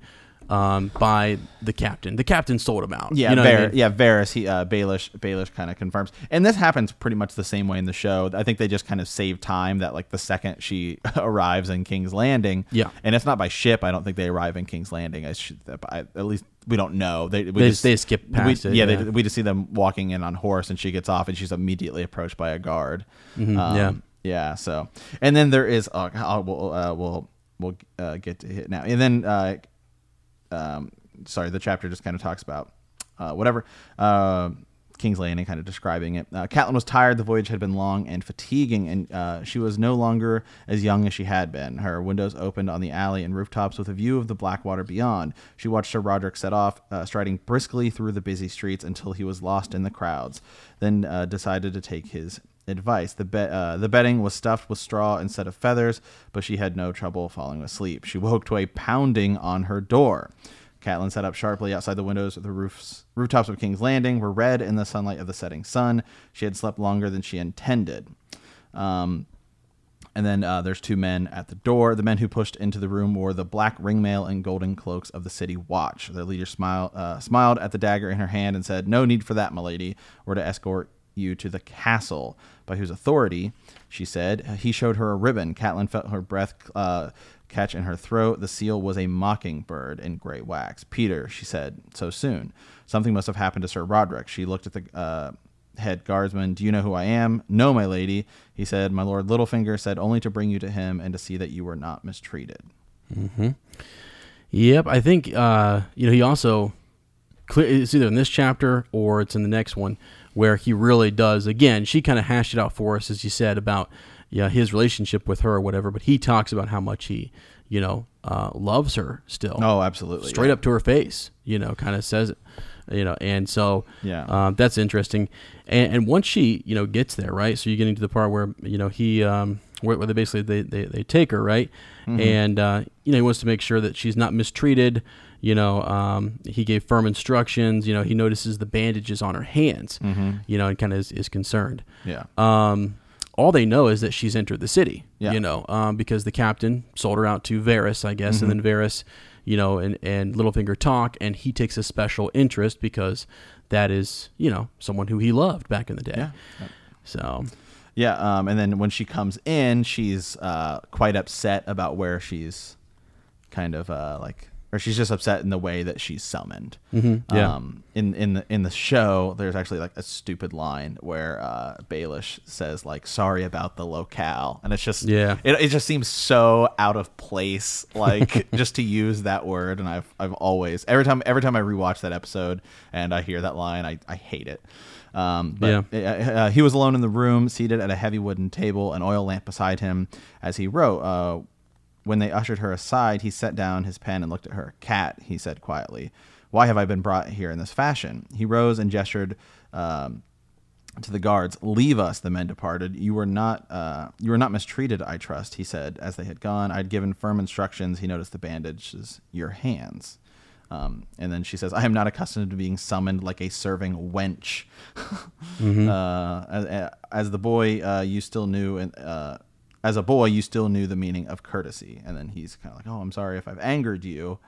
by the captain? The captain sold him out. Yeah, Varys. He Baelish kind of confirms, and this happens pretty much the same way in the show. I think they just kind of save time that like the second she arrives in King's Landing. Yeah, and it's not by ship. I don't think they arrive in King's Landing. At least. We don't know. They skip past it. Yeah. We just see them walking in on horse, and she gets off, and she's immediately approached by a guard. So, and then there is. We'll get to it now. And then, the chapter just kind of talks about whatever. King's Landing, kind of describing it. Catelyn was tired. The voyage had been long and fatiguing, and she was no longer as young as she had been. Her windows opened on the alley and rooftops with a view of the black water beyond. She watched Sir Roderick set off, striding briskly through the busy streets until he was lost in the crowds, then decided to take his advice. The bedding was stuffed with straw instead of feathers, but she had no trouble falling asleep. She woke to a pounding on her door. Catelyn sat up sharply outside the windows of the rooftops of King's Landing were red in the sunlight of the setting sun. She had slept longer than she intended. And then there's two men at the door. The men who pushed into the room wore the black ringmail and golden cloaks of the City Watch. Their leader smiled at the dagger in her hand and said, "No need for that, milady. We're to escort you to the castle." "By whose authority?" she said. He showed her a ribbon. Catelyn felt her breath catch in her throat. The seal was a mockingbird in gray wax. "Peter," she said, "so soon. Something must have happened to Sir Roderick." She looked at the head guardsman. "Do you know who I am?" "No, my lady," he said. "My Lord Littlefinger said only to bring you to him and to see that you were not mistreated." Yep, I think, he also it's either in this chapter or it's in the next one where he really does. Again, she kind of hashed it out for us, as you said, about his relationship with her or whatever, but he talks about how much he, loves her still. Oh, absolutely. Straight up to her face, kind of says it. And so that's interesting. And once she, gets there, right? So you're getting to the part where, he, where they basically, they take her, right? Mm-hmm. And, he wants to make sure that she's not mistreated. He gave firm instructions. He notices the bandages on her hands, mm-hmm. And kind of is concerned. Yeah. All they know is that she's entered the city, because the captain sold her out to Varys, I guess. Mm-hmm. And then Varys, and Littlefinger talk, and he takes a special interest because that is, someone who he loved back in the day. Yeah. So. Yeah. And then when she comes in, she's quite upset about where she's kind of or she's just upset in the way that she's summoned. Mm-hmm. Yeah. In the show, there's actually a stupid line where Baelish says sorry about the locale, and it's just it just seems so out of place, just to use that word. And I've always every time I rewatch that episode and I hear that line, I hate it. He was alone in the room, seated at a heavy wooden table, an oil lamp beside him. As he wrote, when they ushered her aside, he set down his pen and looked at her. "Cat," he said quietly, "why have I been brought here in this fashion?" He rose and gestured to the guards. "Leave us," the men departed. You were not mistreated, I trust," he said as they had gone. "I'd given firm instructions." He noticed the bandages. "Your hands." And then she says, "I am not accustomed to being summoned like a serving wench." Mm-hmm. As a boy, you still knew the meaning of courtesy. And then he's kind of "Oh, I'm sorry if I've angered you."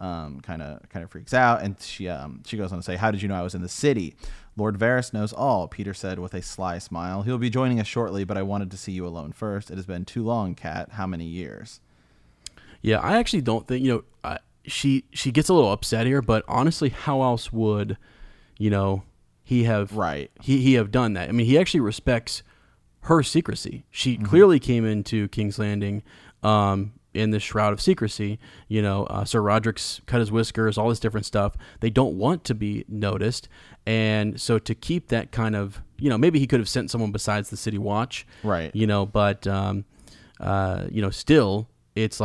Kind of freaks out, and she goes on to say, "How did you know I was in the city?" "Lord Varys knows all," Peter said with a sly smile. "He'll be joining us shortly, but I wanted to see you alone first. It has been too long, Cat. How many years?" Yeah, I actually don't think she gets a little upset here, but honestly, how else would he have he have done that? I mean, he actually respects her secrecy. She mm-hmm. clearly came into King's Landing in this shroud of secrecy. Sir Roderick's cut his whiskers, all this different stuff. They don't want to be noticed. And so to keep that kind of, maybe he could have sent someone besides the city watch. Right. But, still, it's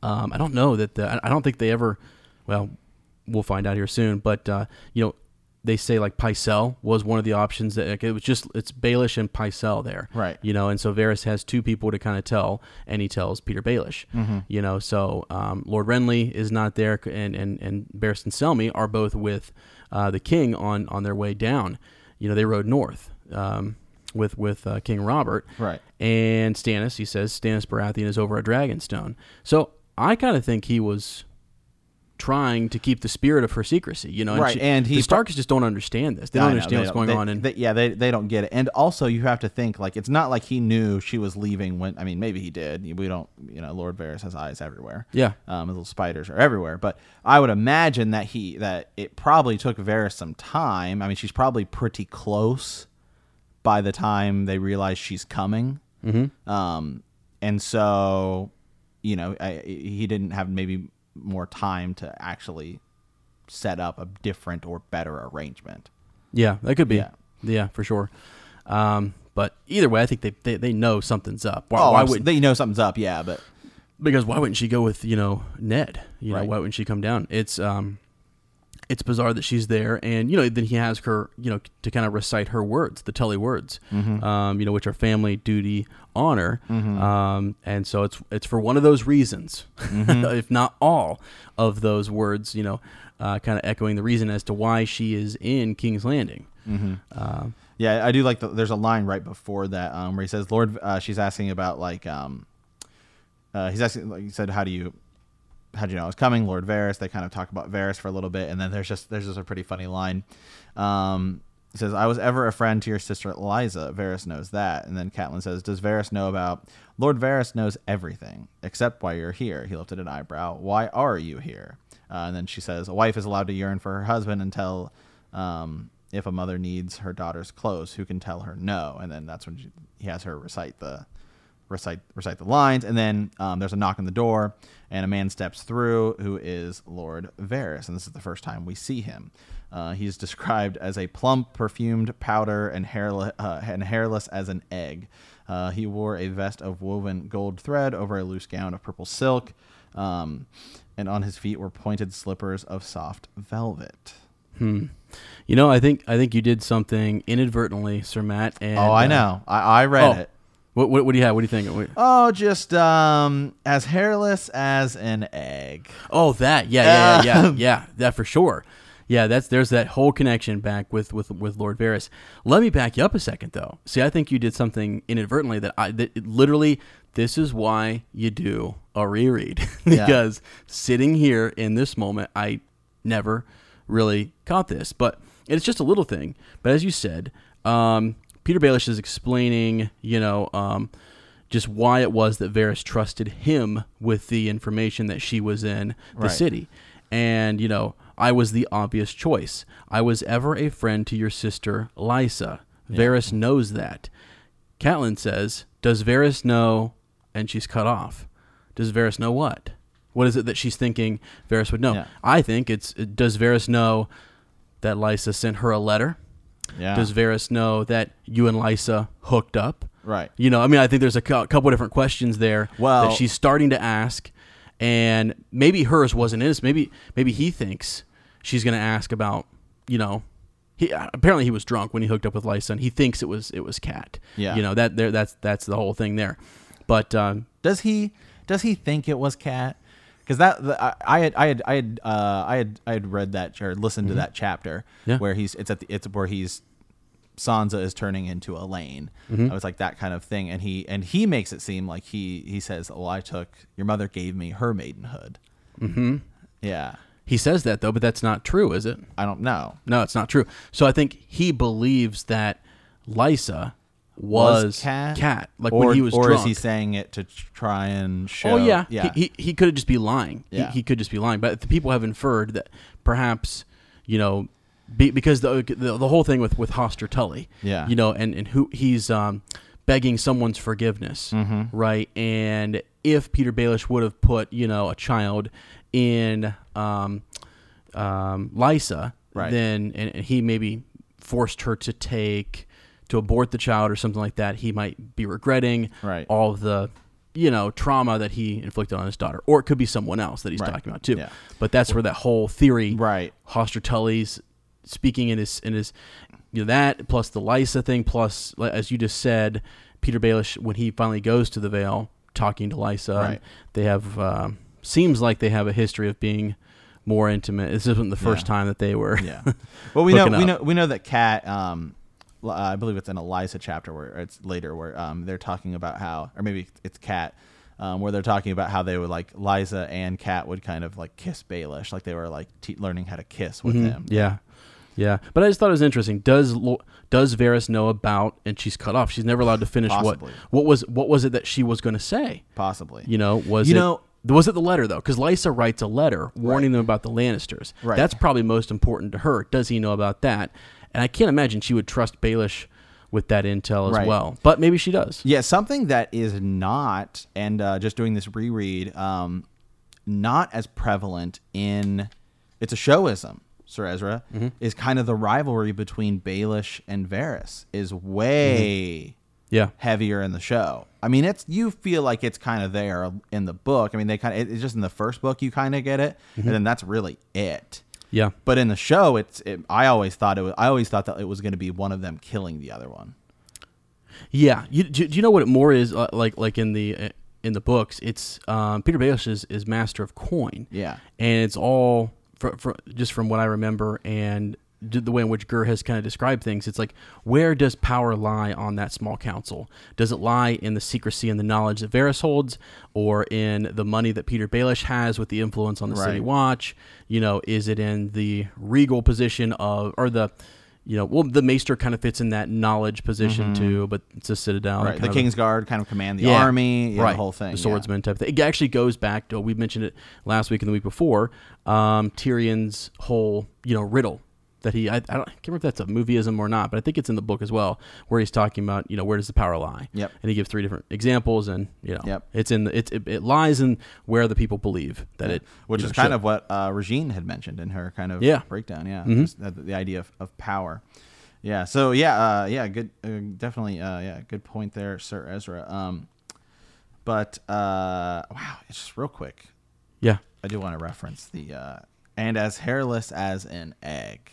I don't know that I don't think they ever, well, we'll find out here soon, but, they say Pycelle was one of the options that it's Baelish and Pycelle there. Right. And so Varys has two people to kind of tell, and he tells Peter Baelish, mm-hmm. So Lord Renly is not there, and Varys and Selmy are both with the king on their way down. They rode north with King Robert. Right. And Stannis, he says, Stannis Baratheon is over at Dragonstone. So I kind of think he was trying to keep the spirit of her secrecy, and right. The Starks just don't understand this. They don't understand what's going on. They don't get it. And also, you have to think it's not like he knew she was leaving when. I mean, maybe he did. We don't. Lord Varys has eyes everywhere. Yeah. His little spiders are everywhere. But I would imagine that it probably took Varys some time. I mean, she's probably pretty close by the time they realize she's coming. Mm-hmm. And so, he didn't have maybe more time to actually set up a different or better arrangement. Yeah, that could be. Yeah, for sure. But either way, I think they know something's up. Why wouldn't they know something's up? Yeah, but because why wouldn't she go with Ned? Why wouldn't she come down? It's bizarre that she's there, and then he has her to kind of recite her words, the Tully words, mm-hmm. Which are family, duty, honor, mm-hmm. And so it's for one of those reasons, mm-hmm. if not all of those words, kind of echoing the reason as to why she is in King's Landing. Mm-hmm. I do like there's a line right before that where he says, "Lord," she's asking about he's asking he said, How'd you know I was coming, Lord Varys?" They kind of talk about Varys for a little bit, and then there's just a pretty funny line. It says, "I was ever a friend to your sister Lysa. Varys knows that." And then Catelyn says, "Does Varys know about?" "Lord Varys knows everything except why you're here." He lifted an eyebrow. "Why are you here?" And then she says, "A wife is allowed to yearn for her husband until if a mother needs her daughter's clothes, who can tell her no?" And then that's when he has her recite the recite the lines, and then there's a knock on the door, and a man steps through who is Lord Varys, and this is the first time we see him. He's described as a plump, perfumed powder, and hairless as an egg. He wore a vest of woven gold thread over a loose gown of purple silk, and on his feet were pointed slippers of soft velvet. You know, I think you did something inadvertently, Sir Matt. And, I know. I read it. What do you have? What do you think? Just as hairless as an egg. Oh, that. Yeah. That for sure. Yeah, there's that whole connection back with Lord Varys. Let me back you up a second, though. See, I think you did something inadvertently that literally, this is why you do a reread. Because sitting here in this moment, I never really caught this. But it's just a little thing. But as you said, Peter Baelish is explaining, just why it was that Varys trusted him with the information that she was in the city. And, I was the obvious choice. I was ever a friend to your sister, Lysa. Varys knows that. Catelyn says, does Varys know? And she's cut off. Does Varys know what? What is it that she's thinking Varys would know? Yeah. I think does Varys know that Lysa sent her a letter? Yeah. Does Varys know that you and Lysa hooked up? Right. I think there's a couple different questions there that she's starting to ask. And maybe hers wasn't his. Maybe he thinks she's going to ask about, apparently he was drunk when he hooked up with Lysa, and he thinks it was Cat. Yeah. That's the whole thing there. But does he think it was Cat? Because I had read that or listened to that chapter where Sansa is turning into Elaine. I was like, that kind of thing, and he makes it seem like he says, I took your mother gave me her maidenhood. Yeah, he says that though, but that's not true, is it? I don't know. No, it's not true. So I think he believes that Lysa was Cat, like, or when he was drunk. Is he saying it to try and show? Oh yeah. He could just be lying. Yeah. He could just be lying. But the people have inferred that perhaps because the whole thing with Hoster Tully, and who he's begging someone's forgiveness, right? And if Peter Baelish would have put a child in Lysa, right? Then and he maybe forced her to abort the child or something like that, he might be regretting all the trauma that he inflicted on his daughter, or it could be someone else that he's talking about too. Yeah. But that's where that whole theory, Hoster Tully's speaking in his that plus the Lysa thing, plus, as you just said, Peter Baelish, when he finally goes to the Vale talking to Lysa, they have seems like they have a history of being more intimate. This isn't the first time that they were. Well, we know that Cat, I believe it's in a Lysa chapter where it's later where they're talking about how, or maybe it's Cat, where they're talking about how they would, like, Lysa and Cat would kind of like kiss Baelish, like they were like learning how to kiss with him. Yeah, but I just thought it was interesting. Does Varys know about? And she's cut off. She's never allowed to finish. Possibly. What was it that she was going to say? Possibly. Was it the letter though? Because Lysa writes a letter warning them about the Lannisters. Right. That's probably most important to her. Does he know about that? And I can't imagine she would trust Baelish with that intel as well. But maybe she does. Yeah, something that is not, and just doing this reread, not as prevalent in. It's a showism. Sir Ezra, is kind of the rivalry between Baelish and Varys is way heavier in the show. I mean, you feel like it's kind of there in the book. I mean, it's just in the first book you kind of get it, and then that's really it. Yeah. But in the show, I always thought that it was going to be one of them killing the other one. Yeah. Do you know what it more is like in the? In the books, it's Peter Baelish is master of coin. Yeah. And it's all. Just from what I remember and the way in which Gur has kind of described things, it's like, where does power lie on that small council? Does it lie in the secrecy and the knowledge that Varys holds, or in the money that Peter Baelish has with the influence on the City Watch? Is it in the regal position the Maester kind of fits in that knowledge position too, but it's a citadel. Right. The King's Guard kind of command the army, the whole thing. The swordsman type thing. It actually goes back to, we mentioned it last week and the week before, Tyrion's whole riddle that he, I can't remember if that's a movieism or not, but I think it's in the book as well, where he's talking about, you know, where does the power lie? Yep. And he gives three different examples, and, you know, yep. it's in the, it lies in where the people believe that it, which is kind of what Regine had mentioned in her kind of breakdown. Yeah. Mm-hmm. Just the idea of power. Yeah. So yeah. Yeah. Good. Definitely. Yeah. Good point there, Sir Ezra. But wow, it's just real quick. Yeah. I do want to reference the and as hairless as an egg.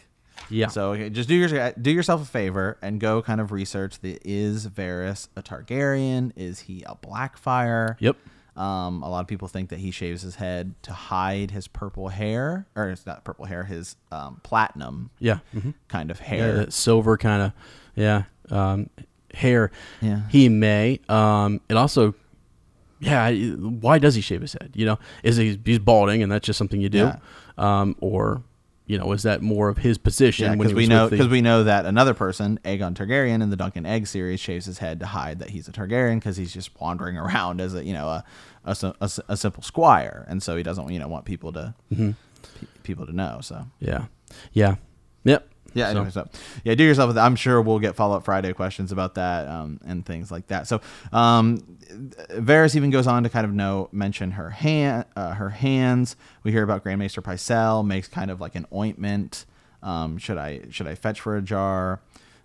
Yeah. So okay, just do yourself a favor and go kind of research the is Varys a Targaryen? Is he a Blackfyre? Yep. A lot of people think that he shaves his head to hide his purple hair, or it's not purple hair, his platinum kind of hair. Yeah, silver kind of hair. Yeah. He may. It also why does he shave his head? You know, is he's balding and that's just something you do? Yeah. Or you know, is that more of his position? Yeah, because we know that another person, Aegon Targaryen, in the Duncan Egg series, shaves his head to hide that he's a Targaryen because he's just wandering around as a simple squire, and so he doesn't want people to people to know. So Anyway, so do yourself with that. I'm sure we'll get follow-up Friday questions about that and things like that. So Varys even goes on to kind of mention her hands. We hear about Grandmaster Pycelle makes kind of like an ointment. Should I fetch for a jar?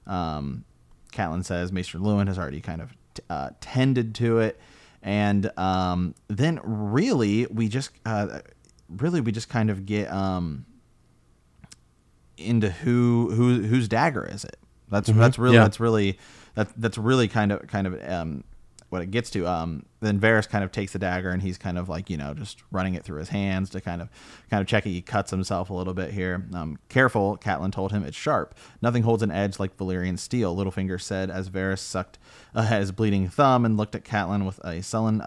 Catelyn says Maester Lewin has already kind of tended to it, and then we just kind of get. Into whose dagger is it? That's really what it gets to. Then Varys kind of takes the dagger and he's kind of like just running it through his hands to kind of check it. He cuts himself a little bit here. Careful, Catelyn told him. It's sharp. Nothing holds an edge like Valyrian steel. Littlefinger said as Varys sucked his bleeding thumb and looked at Catelyn with a sullen.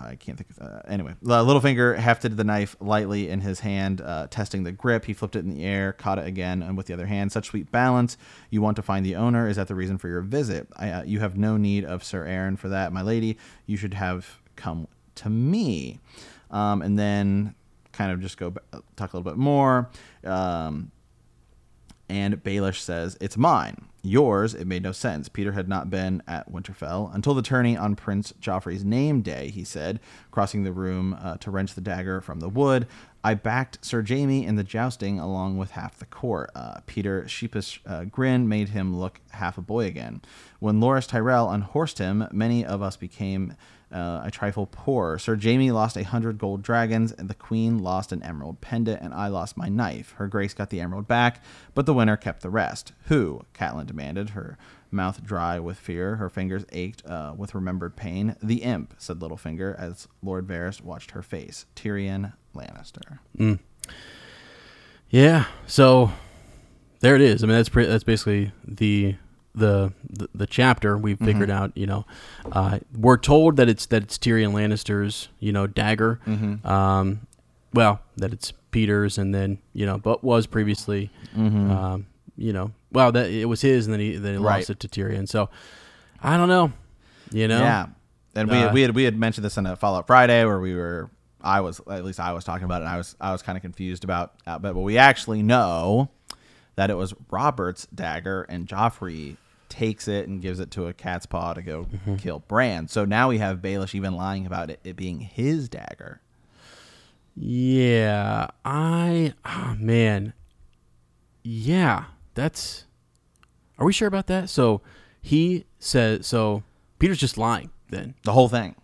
I can't think of anyway, Littlefinger hefted the knife lightly in his hand, testing the grip. He flipped it in the air, caught it again, and with the other hand. Such sweet balance. You want to find the owner. Is that the reason for your visit? You have no need of Sir Aaron for that, my lady. You should have come to me. And then kind of just go talk a little bit more. And Baelish says, it's mine. Yours, it made no sense. Peter had not been at Winterfell until the tourney on Prince Joffrey's name day, he said, crossing the room to wrench the dagger from the wood. I backed Sir Jaime in the jousting along with half the court. Peter's sheepish grin made him look half a boy again. When Loras Tyrell unhorsed him, many of us became a trifle poorer. Sir Jaime lost 100 gold dragons, and the queen lost an emerald pendant, and I lost my knife. Her Grace got the emerald back, but the winner kept the rest. Who? Catelyn demanded, her mouth dry with fear. Her fingers ached with remembered pain. The imp, said Littlefinger, as Lord Varys watched her face. Tyrion Lannister. Mm. Yeah, so there it is. I mean, that's basically the chapter. We figured out, we're told that it's Tyrion Lannister's, dagger. Mm-hmm. Well, that it's Peter's, and then but was previously, that it was his, and then he lost it to Tyrion. So I don't know, Yeah, and we had mentioned this on a Follow Up Friday where I was talking about it, and I was kind of confused about, but we actually know that it was Robert's dagger, and Joffrey takes it and gives it to a cat's paw to go kill Bran. So now we have Baelish even lying about it being his dagger. Yeah, are we sure about that? So he says, Peter's just lying then. The whole thing.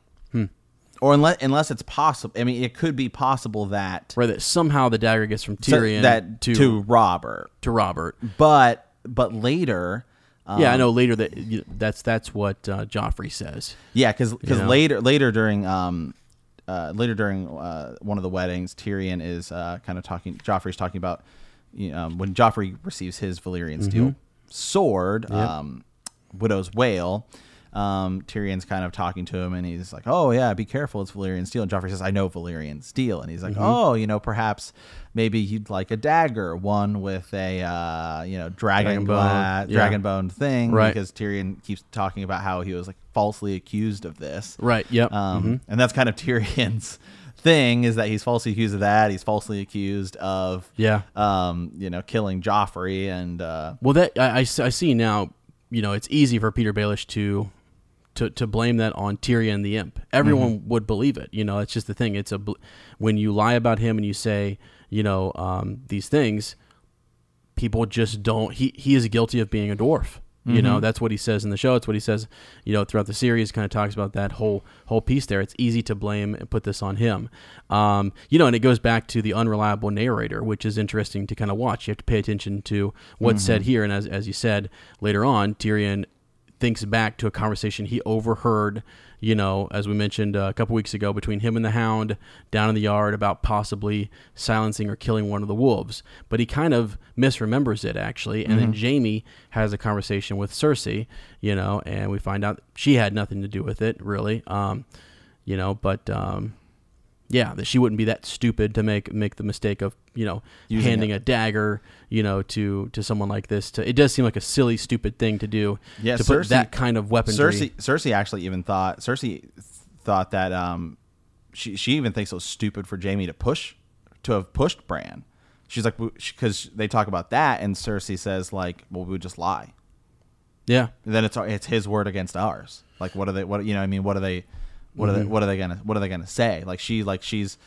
Or unless it's possible, I mean, it could be possible that right that somehow the dagger gets from Tyrion to Robert. To Robert, but later, I know later that's what Joffrey says. Yeah, because later during one of the weddings, Tyrion is kind of talking. Joffrey's talking about when Joffrey receives his Valyrian steel sword, Widow's Wail. Tyrion's kind of talking to him, and he's like, oh yeah, be careful, it's Valyrian steel. And Joffrey says, I know Valyrian steel. And he's like, perhaps maybe you'd like a dagger, one with a dragon bone thing, right? Because Tyrion keeps talking about how he was like falsely accused of this, right? Yep. And that's kind of Tyrion's thing is that he's falsely accused of that. He's falsely accused of killing Joffrey and I see now. You know, it's easy for Peter Baelish to blame that on Tyrion the Imp. Everyone would believe it. You know, it's just the thing. It's when you lie about him and you say, these things, people just don't. He is guilty of being a dwarf. You know, that's what he says in the show. It's what he says, throughout the series, kind of talks about that whole piece there. It's easy to blame and put this on him. And it goes back to the unreliable narrator, which is interesting to kind of watch. You have to pay attention to what's said here. And as you said later on, Tyrion thinks back to a conversation he overheard, as we mentioned a couple weeks ago, between him and the Hound down in the yard about possibly silencing or killing one of the wolves. But he kind of misremembers it, actually. And then Jaime has a conversation with Cersei, and we find out she had nothing to do with it, really. That she wouldn't be that stupid to make the mistake of, handing a dagger, to someone like this. It does seem like a silly, stupid thing to do, to put that kind of weaponry. Cersei thought that she even thinks it was stupid for Jaime to have pushed Bran. She's like, because they talk about that, and Cersei says, like, well, we would just lie. Yeah. And then it's his word against ours. Like, what are they? What, you know? I mean, what are they? What are they gonna say? Like she's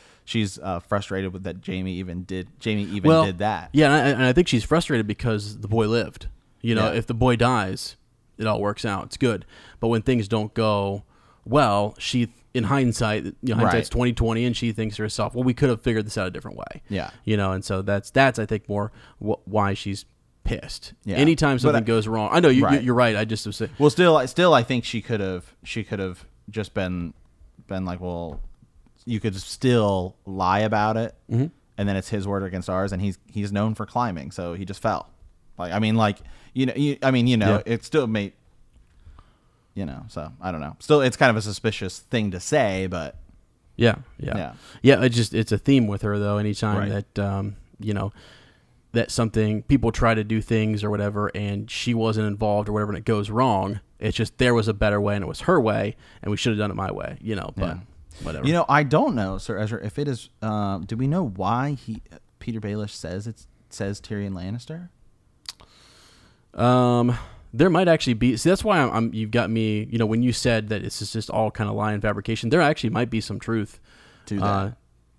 frustrated with that. Jaime even did that. Yeah, and I think she's frustrated because the boy lived. If the boy dies, it all works out. It's good. But when things don't go well, she, in hindsight, hindsight's 20/20, and she thinks to herself, "Well, we could have figured this out a different way." Yeah, and so that's I think more why she's pissed. Yeah. Anytime something goes wrong, I know you're right. I just was saying. Well, still, I think she could have just been like, well, you could still lie about it, and then it's his word against ours, and he's known for climbing, so he just fell. Like, I mean, like, it still may, so I don't know. Still, it's kind of a suspicious thing to say, but yeah. It's a theme with her though. Anytime that that something, people try to do things or whatever, and she wasn't involved or whatever, and it goes wrong. It's just there was a better way, and it was her way, and we should have done it my way, but whatever. I don't know, Sir Ezra, if it is, do we know why Peter Baelish says Tyrion Lannister? There might actually be, see, that's why I'm you've got me, when you said that it's just all kind of lie and fabrication, there actually might be some truth to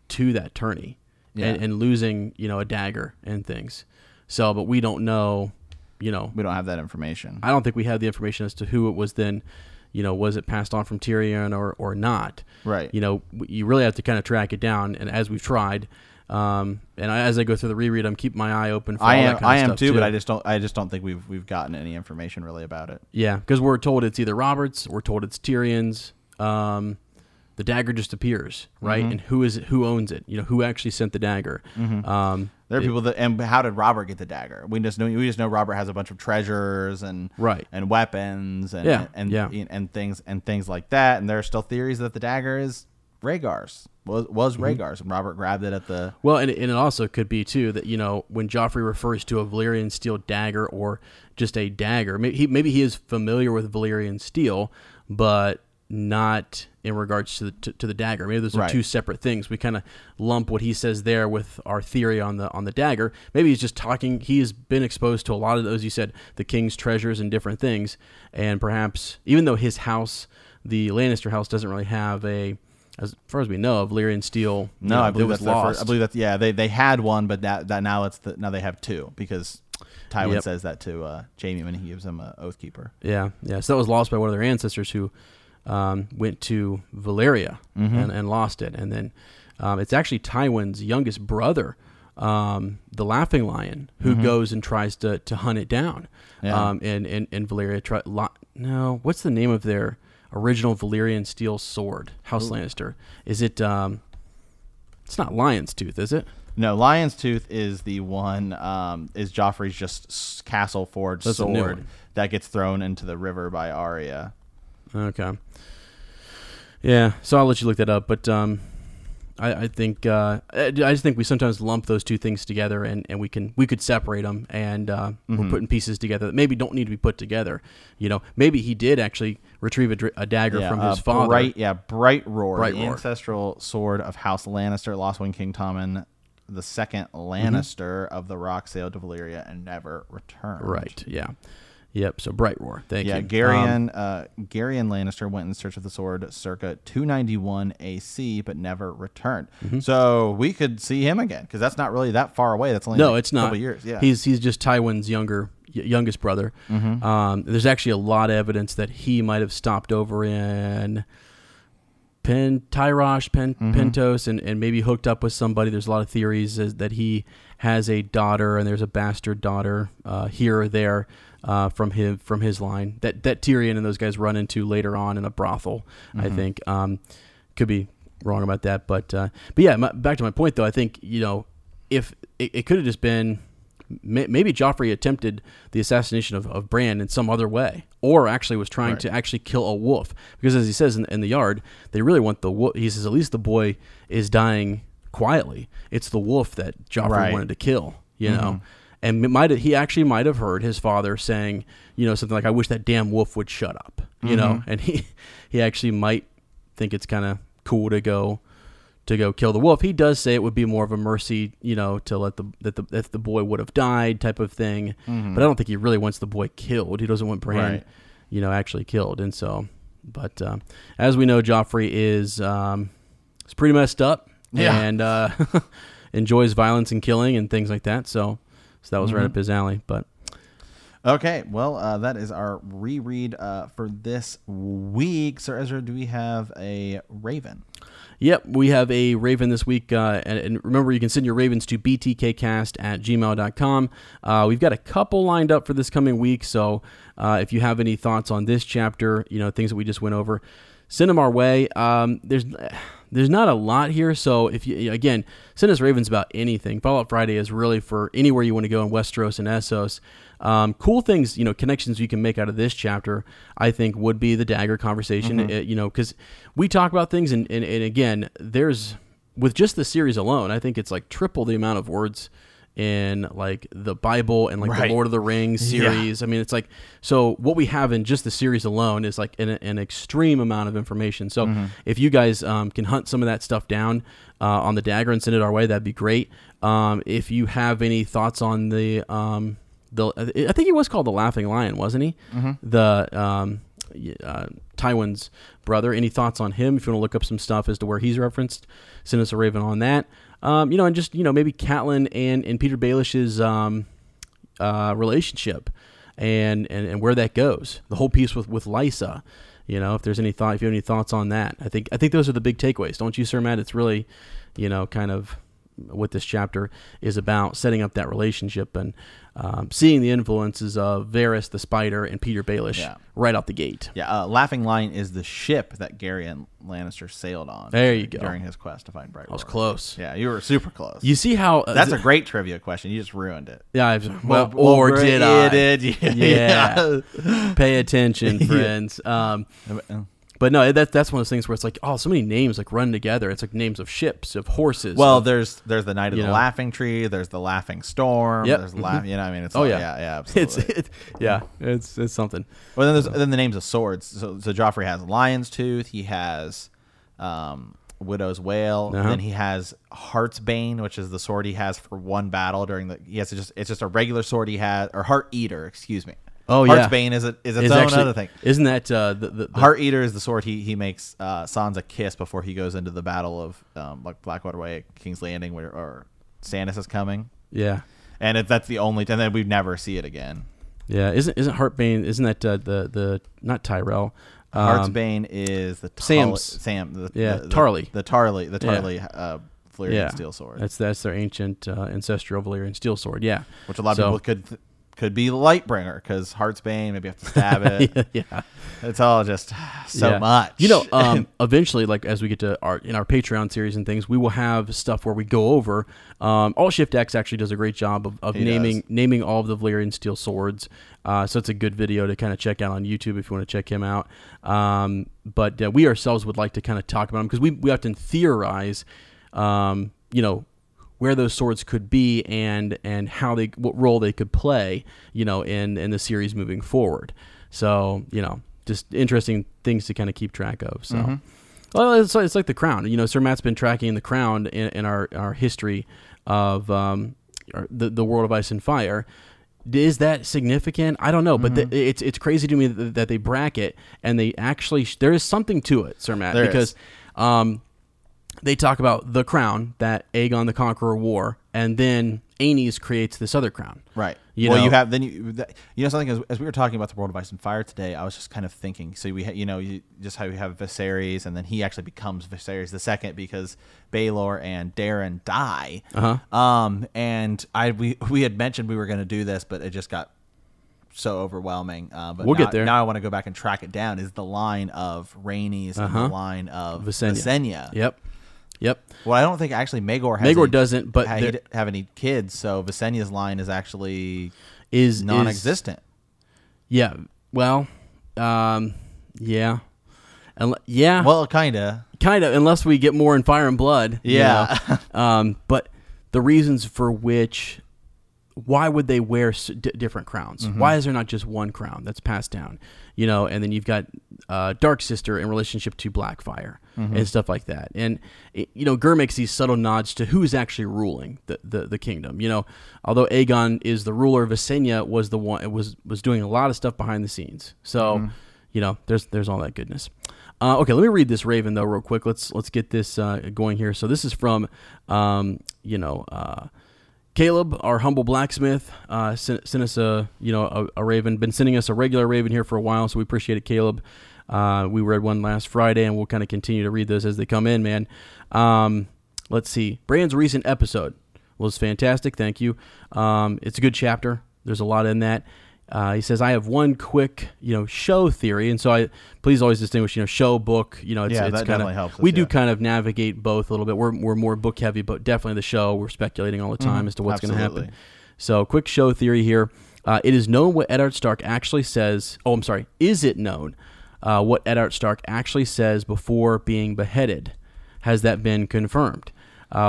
that tourney and losing, a dagger and things. So, but we don't know. We don't have that information. I don't think we have the information as to who it was then. Was it passed on from Tyrion or not? Right. You really have to kind of track it down. And as we've tried, as I go through the reread, I'm keeping my eye open for all that kind of stuff too. But I just don't think we've gotten any information really about it. Yeah, because we're told it's either Robert's, we're told it's Tyrion's. The dagger just appears, right? And who owns it? Who actually sent the dagger? There are people that, and how did Robert get the dagger? We just know Robert has a bunch of treasures and weapons and things like that. And there are still theories that the dagger is Rhaegar's, was Rhaegar's, and Robert grabbed it at the. Well, and it also could be too that when Joffrey refers to a Valyrian steel dagger or just a dagger, maybe he is familiar with Valyrian steel, but not in regards to the dagger. Maybe those are two separate things. We kind of lump what he says there with our theory on the dagger. Maybe he's just talking. He has been exposed to a lot of those, you said, the king's treasures and different things. And perhaps, even though his house, the Lannister house, doesn't really have a, as far as we know, of Valyrian steel. No, I believe that's lost. I believe that. Yeah, they had one, but that now now they have two, because Tywin says that to Jaime when he gives him an Oathkeeper. Yeah. So that was lost by one of their ancestors who went to Valyria and lost it. And then it's actually Tywin's youngest brother, the Laughing Lion, who goes and tries to hunt it down. And Valyria what's the name of their original Valyrian steel sword? House Lannister. Is it, it's not Lion's Tooth, is it? No, Lion's Tooth is the one, is Joffrey's just castle forged sword that gets thrown into the river by Arya. Okay. Yeah, so I'll let you look that up, but I just think we sometimes lump those two things together, and we could separate them, and we're putting pieces together that maybe don't need to be put together. You know, maybe he did actually retrieve a dagger from his father. Bright Roar. Ancestral sword of House Lannister, Lost Wing King Tommen the Second Lannister of the Rock sailed to Valyria and never returned. Right. Yeah. Yep. So Bright Roar. Thank you. Garyon Lannister went in search of the sword circa 291 AC, but never returned. Mm-hmm. So we could see him again, because that's not really that far away. That's only a couple years. Yeah. He's just Tywin's youngest brother. Mm-hmm. There's actually a lot of evidence that he might have stopped over in Pentos, and maybe hooked up with somebody. There's a lot of theories that he has a daughter, and there's a bastard daughter here or there from his line that Tyrion and those guys run into later on in a brothel. Mm-hmm. I think could be wrong about that, but yeah. Back to my point though, I think if it could have just been maybe Joffrey attempted the assassination of Bran in some other way, or actually was trying to actually kill a wolf, because as he says in the yard, they really want the wolf. He says at least the boy is dying quietly. It's the wolf that Joffrey wanted to kill, know. And he actually might have heard his father saying, something like, "I wish that damn wolf would shut up," know. And he actually might think it's kind of cool to go kill the wolf. He does say it would be more of a mercy, to let the boy would have died type of thing. Mm-hmm. But I don't think he really wants the boy killed. He doesn't want Bran, actually killed. And so, but as we know, Joffrey is pretty messed up, and enjoys violence and killing and things like that. So that was right up his alley. But okay, well, that is our reread for this week. Sir Ezra, do we have a raven? Yep, we have a raven this week. And remember, you can send your ravens to btkcast@gmail.com. We've got a couple lined up for this coming week. So if you have any thoughts on this chapter, things that we just went over, send them our way. There's not a lot here, so if you send us ravens about anything. Fallout Friday is really for anywhere you want to go in Westeros and Essos. Cool things, connections you can make out of this chapter, I think, would be the dagger conversation. Because we talk about things, and again, there's with just the series alone, I think it's like triple the amount of words in like the Bible and like the Lord of the Rings series. Yeah. I mean, it's like, so what we have in just the series alone is like an extreme amount of information. So if you guys can hunt some of that stuff down on the dagger and send it our way, that'd be great. If you have any thoughts on the I think he was called the Laughing Lion, wasn't he? Mm-hmm. The Tywin's brother. Any thoughts on him? If you want to look up some stuff as to where he's referenced, send us a raven on that. And just, maybe Catelyn and Peter Baelish's relationship and where that goes. The whole piece with Lysa, if you have any thoughts on that. I think those are the big takeaways, don't you, Sir Matt? It's really, kind of what this chapter is about, setting up that relationship and seeing the influences of Varys the Spider and Peter Baelish right out the gate. Yeah, Laughing Lion is the ship that Garyon Lannister sailed on. There you go. During his quest to find Bright Roar. I was close. Yeah, you were super close. You see how... that's a great trivia question. You just ruined it. Yeah, did I? Did. Yeah. Pay attention, friends. But no, that's one of those things where it's like, oh, so many names like run together. It's like names of ships, of horses. Well, there's the Knight of the Laughing Tree. There's the Laughing Storm. Yep. There's It's absolutely. It's something. Well, then the names of swords. So Joffrey has Lion's Tooth. He has Widow's Wail. Uh-huh. And then he has Heart's Bane, which is the sword he has for one battle during the. Yes, it's just a regular sword he has, or Heart Eater. Excuse me. Oh, Heart's Bane is its own other thing. Isn't that the Heart Eater is the sword he makes Sansa kiss before he goes into the battle of like Blackwater Way, King's Landing, where Stannis is coming. Yeah, and that's the only, and then we never see it again. Yeah, isn't Heart Bane? Isn't that the not Tyrell? Heart's Bane is the Sam. Tarly. The Tarly. Yeah. Valyrian steel sword. That's their ancient ancestral Valyrian steel sword. Yeah, which a lot of people could be Lightbringer, because Heart's Bane, maybe you have to stab it. Yeah, it's all just so much. Eventually, like as we get to our Patreon series and things, we will have stuff where we go over. All Shift X actually does a great job of naming all of the Valyrian steel swords. So it's a good video to kind of check out on YouTube if you want to check him out. But we ourselves would like to kind of talk about him, because we often theorize you know, where those swords could be and how they, what role they could play, you know, in the series moving forward. So, you know, just interesting things to kind of keep track of. So, mm-hmm. Well, it's like The Crown. You know, Sir Matt's been tracking The Crown in our history of the World of Ice and Fire. Is that significant? I don't know, but mm-hmm. It's crazy to me that they bracket and they actually there is something to it, Sir Matt, because they talk about the crown that Aegon the Conqueror wore, and then Aenys creates this other crown. Right. You know something as we were talking about the World of Ice and Fire today, I was just kind of thinking. So just how we have Viserys, and then he actually becomes Viserys the second because Baelor and Daeron die. Uh-huh. And we had mentioned we were going to do this, but it just got so overwhelming. But we'll get there. Now I want to go back and track it down. Is the line of Rhaenys uh-huh. and the line of Visenya? Yep. Well, I don't think actually Maegor didn't have any kids, so Visenya's line is actually non-existent. Yeah. Well, yeah. Yeah. Well, kind of, unless we get more in Fire and Blood. Yeah. You know? But the reasons for which, why would they wear different crowns? Mm-hmm. Why is there not just one crown that's passed down? You know, and then you've got Dark Sister in relationship to Blackfyre. Mm-hmm. And stuff like that. And, you know, Ger makes these subtle nods to who is actually ruling the kingdom. You know, although Aegon is the ruler, Visenya was the one, it was doing a lot of stuff behind the scenes. So, mm-hmm. you know, there's all that goodness. Okay, let me read this Raven, though, real quick. Let's get this going here. So this is from, Caleb, our humble blacksmith, sent us a Raven. Been sending us a regular Raven here for a while, so we appreciate it, Caleb. We read one last Friday, and we'll kind of continue to read those as they come in, man. Let's see. Bran's recent episode was fantastic. Thank you. It's a good chapter. There's a lot in that. He says, I have one quick, show theory. And so please always distinguish, show, book, it's kind of, helps us, we do kind of navigate both a little bit. We're more book heavy, but definitely the show, we're speculating all the time as to what's going to happen. So quick show theory here. It is known what Eddard Stark actually says. Oh, I'm sorry. Is it known? What Eddard Stark actually says before being beheaded. Has that been confirmed?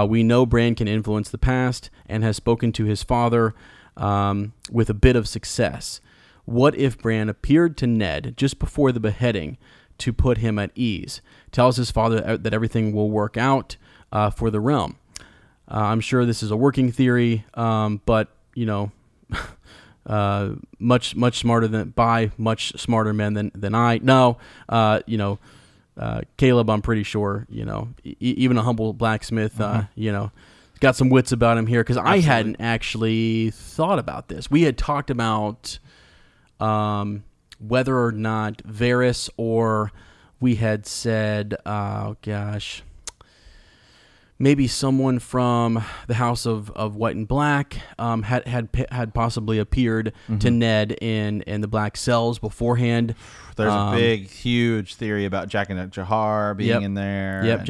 We know Bran can influence the past and has spoken to his father with a bit of success. What if Bran appeared to Ned just before the beheading to put him at ease? Tells his father that everything will work out for the realm. I'm sure this is a working theory, but, much smarter men than I. No, Caleb, I'm pretty sure, even a humble blacksmith, mm-hmm. Got some wits about him here, because I hadn't actually thought about this. We had talked about whether or not Varys, or we had said, maybe someone from the House of White and Black had possibly appeared mm-hmm. to Ned in the Black Cells beforehand. There's a big, huge theory about Jack and Jahar being in there. Yep,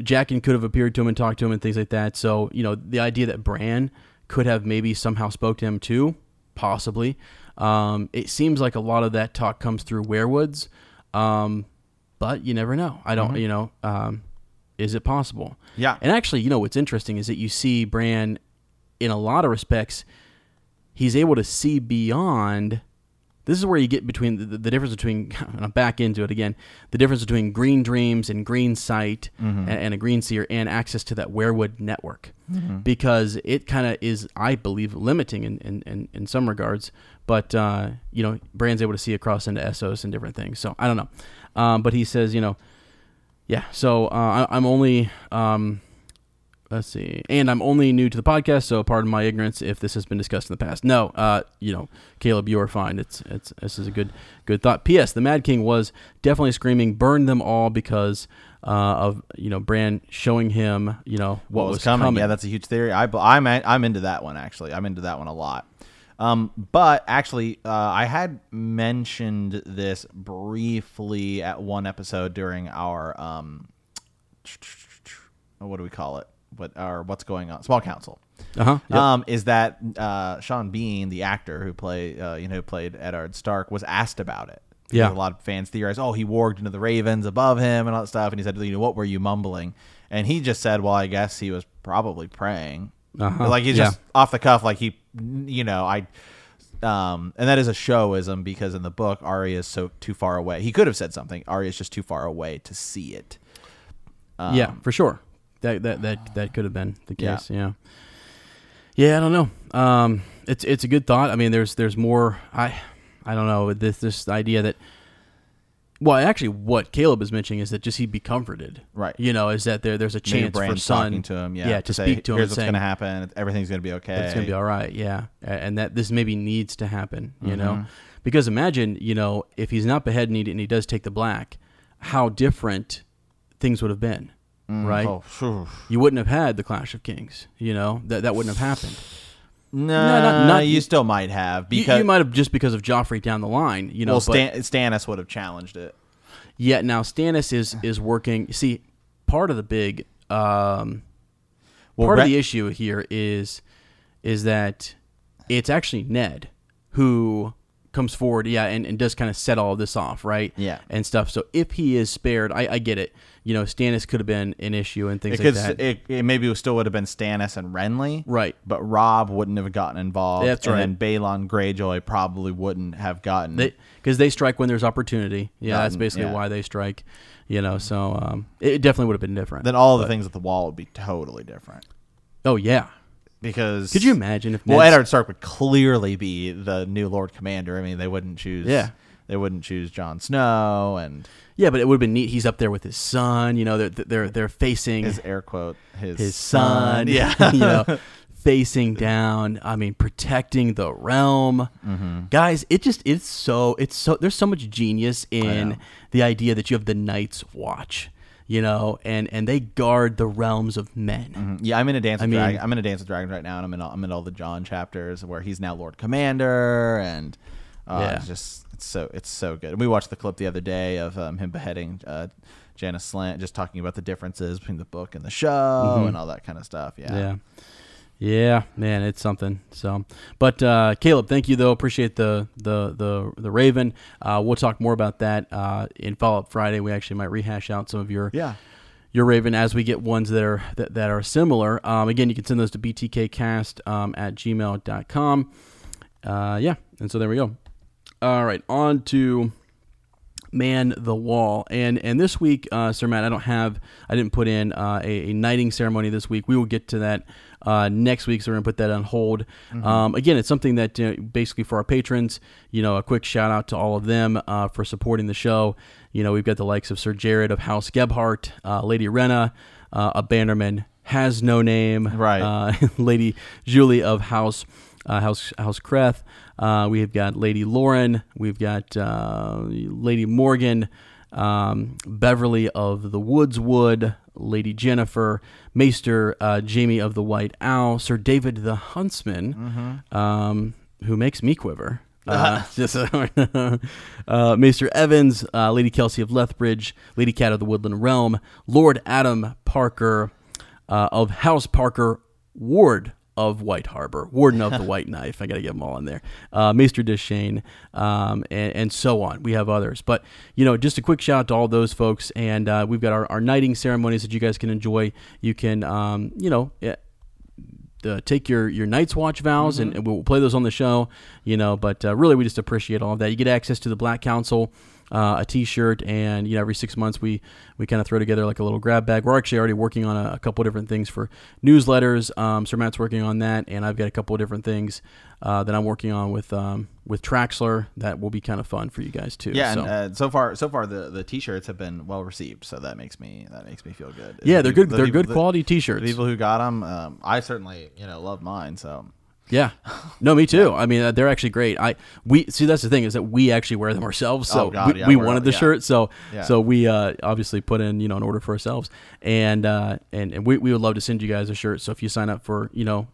Jaqen could have appeared to him and talked to him and things like that. So, the idea that Bran could have maybe somehow spoke to him too, possibly. It seems like a lot of that talk comes through werewoods, but you never know. I don't, mm-hmm. Is it possible? Yeah. And actually, what's interesting is that you see Bran, in a lot of respects, he's able to see beyond. This is where you get between the difference between, and I'm back into it again, the difference between green dreams and green sight mm-hmm. and a green seer and access to that werewood network. Mm-hmm. Because it kind of is, I believe, limiting in some regards. But, Bran's able to see across into Essos and different things. So I don't know. But he says, yeah, so I'm only, I'm only new to the podcast, so pardon my ignorance if this has been discussed in the past. No, Caleb, you are fine. This is a good thought. P.S. The Mad King was definitely screaming, burn them all, because of, Bran showing him, what was coming. Yeah, that's a huge theory. I'm into that one, actually. I'm into that one a lot. But actually, I had mentioned this briefly at one episode during our what do we call it? What's going on? Small Council. Uh-huh. Yep. Is that Sean Bean, the actor who played Eddard Stark, was asked about it. Yeah. A lot of fans theorize, oh, he warged into the ravens above him and all that stuff. And he said, you know, what were you mumbling? And he just said, well, I guess he was probably praying. Uh-huh. Like, he's just off the cuff. Like, he, you know, and that is a showism, because in the book, Arya is so too far away. He could have said something. Arya is just too far away to see it. Yeah, for sure. That could have been the case. Yeah. Yeah, I don't know. It's a good thought. I mean, there's more. I don't know, this idea that, well, actually what Caleb is mentioning is that just he'd be comforted. Right. You know, is that there's a chance for Sun to him, to say, speak to him, saying, here's what's going to happen. Everything's going to be okay. It's going to be all right. Yeah. And that this maybe needs to happen, you know, because imagine, you know, if he's not beheaded and he does take the black, how different things would have been. Right? Oh, you wouldn't have had the Clash of Kings, you know, that wouldn't have happened. No, you still might have, because you might have, just because of Joffrey down the line, you know. Well, Stannis would have challenged it. Yeah, now Stannis is working. See, part of the big of the issue here is that it's actually Ned who comes forward, and does kind of set all of this off, right? Yeah, and stuff. So if he is spared, I get it. You know, Stannis could have been an issue and things like that. It maybe still would have been Stannis and Renly. Right. But Robb wouldn't have gotten involved. That's right. And then Balon Greyjoy probably wouldn't have gotten. Because they strike when there's opportunity. Yeah, that's basically why they strike. You know, so it definitely would have been different. Then all the things at the wall would be totally different. Oh, yeah. Because... Could you imagine if... Well, Eddard Stark would clearly be the new Lord Commander. I mean, they wouldn't choose... Yeah. They wouldn't choose Jon Snow, and but it would have been neat. He's up there with his son, you know. They're facing his air quote his son, you know, facing down. I mean, protecting the realm, guys. It's so there's so much genius in the idea that you have the Night's Watch, you know, and they guard the realms of men. Yeah, I'm in a Dance of Dragons right now, and I'm in all the Jon chapters where he's now Lord Commander and. It's so good. We watched the clip the other day of him beheading Janice Slant, just talking about the differences between the book and the show and all that kind of stuff. Yeah, man, it's something. So, but Caleb, thank you though. Appreciate the Raven. We'll talk more about that in Follow Up Friday. We actually might rehash out some of your Raven as we get ones that are similar. Again, you can send those to btkcast at gmail.com. And so there we go. All right, on to Man the Wall, and this week, Sir Matt, I didn't put in a knighting ceremony this week. We will get to that next week, so we're gonna put that on hold. Again, it's something that basically for our patrons, you know, a quick shout out to all of them for supporting the show. You know, we've got the likes of Sir Jared of House Gebhart, Lady Renna, a Bannerman has no name, right? Lady Julie of House Creth. We've got Lady Lauren. We've got Lady Morgan, Beverly of the Woodswood, Lady Jennifer, Maester Jamie of the White Owl, Sir David the Huntsman, who makes me quiver. Maester Evans, Lady Kelsey of Lethbridge, Lady Cat of the Woodland Realm, Lord Adam Parker of House Parker, Ward of White Harbor, Warden of the White Knife. I got to get them all in there. Maester Deshane, and so on. We have others. But, you know, just a quick shout out to all those folks. And we've got our knighting ceremonies that you guys can enjoy. You can, take your Night's Watch vows and we'll play those on the show, you know. But really, we just appreciate all of that. You get access to the Black Council, a T-shirt, and you know, every 6 months we kind of throw together like a little grab bag. We're actually already working on a couple of different things for newsletters. Sir Matt's working on that, and I've got a couple of different things that I'm working on with Traxler that will be kind of fun for you guys too. Yeah, so, and so far the T-shirts have been well received, so that makes me feel good. Yeah, they're good. They're good quality T-shirts. The people who got them, I certainly love mine. So. Yeah, no, me too. I mean, they're actually great. We see, that's the thing, is that we actually wear them ourselves. So we wanted the shirt, so we obviously put in an order for ourselves, and we would love to send you guys a shirt. So if you sign up for if you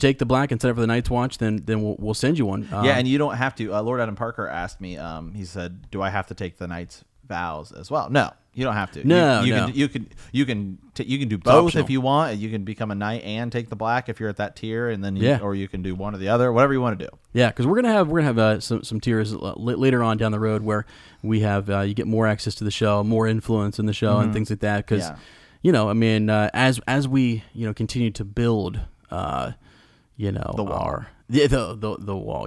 take the black and set it for the Night's Watch, then we'll send you one. And you don't have to. Lord Adam Parker asked me. He said, "Do I have to take the Night's vows as well?" No, You don't have to. No, no. You can do both if you want. You can become a knight and take the black if you're at that tier, and then or you can do one or the other, whatever you want to do. Yeah, because we're gonna have some tiers later on down the road where we have you get more access to the show, more influence in the show, and things like that. Because as we continue to build the wall. The wall,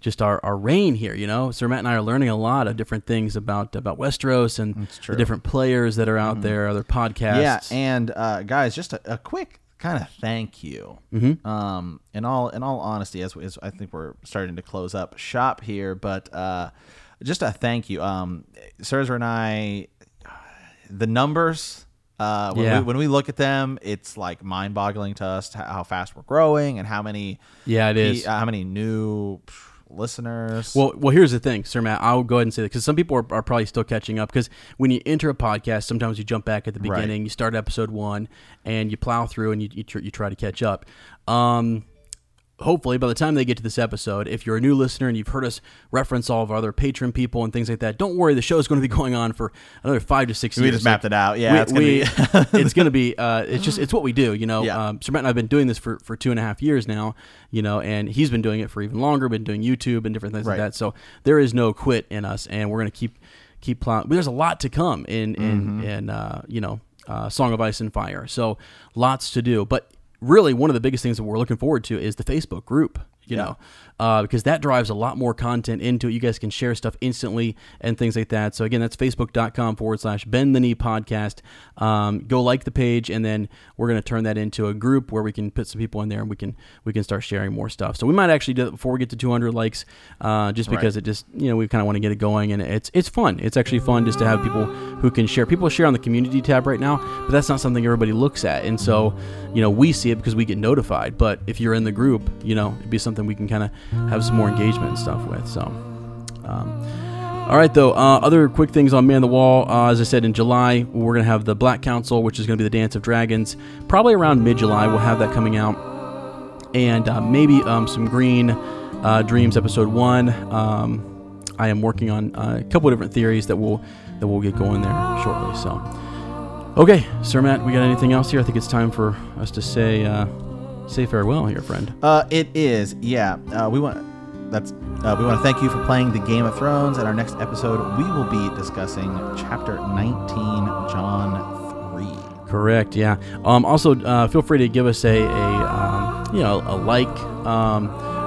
just our reign here, Sir Matt and I are learning a lot of different things about Westeros and the different players that are out there, other podcasts. Yeah, and guys, just a quick kind of thank you. Mm-hmm. In all honesty, as I think we're starting to close up shop here, but just a thank you. Serzer and I, the numbers. When we look at them, it's like mind-boggling to us how fast we're growing and how many new listeners. Well, here's the thing, Sir Matt. I'll go ahead and say that because some people are probably still catching up. Because when you enter a podcast, sometimes you jump back at the beginning, you start episode 1, and you plow through and you try to catch up. Hopefully, by the time they get to this episode, if you're a new listener and you've heard us reference all of our other Patreon people and things like that, don't worry. The show is going to be going on for another 5 to 6 years. We just mapped it out. Yeah, it's going to be. It's what we do. Sir Matt and I've been doing this for 2.5 years now. And he's been doing it for even longer. Been doing YouTube and different things like that. So there is no quit in us, and we're going to keep plowing. There's a lot to come in Song of Ice and Fire. So lots to do, but. Really, one of the biggest things that we're looking forward to is the Facebook group, because that drives a lot more content into it. You guys can share stuff instantly and things like that. So, again, that's facebook.com/bendthenee podcast. Go like the page, and then we're going to turn that into a group where we can put some people in there and we can start sharing more stuff. So we might actually do it before we get to 200 likes just because it just, we kind of want to get it going. And it's fun. It's actually fun just to have people who can share. People share on the community tab right now, but that's not something everybody looks at. And so, we see it because we get notified. But if you're in the group, it'd be something we can kind of have some more engagement and stuff with. So, all right, though, other quick things on Man the Wall. As I said, in July, we're going to have the Black Council, which is going to be the Dance of Dragons. Probably around mid-July, we'll have that coming out. And maybe some Green Dreams Episode 1. I am working on a couple of different theories that we'll get going there shortly. So, okay, Sir Matt, we got anything else here? I think it's time for us to say... say farewell here, friend. It is, yeah. We want to thank you for playing the Game of Thrones. In our next episode, we will be discussing Chapter 19, John 3. Correct, yeah. Also, feel free to give us a like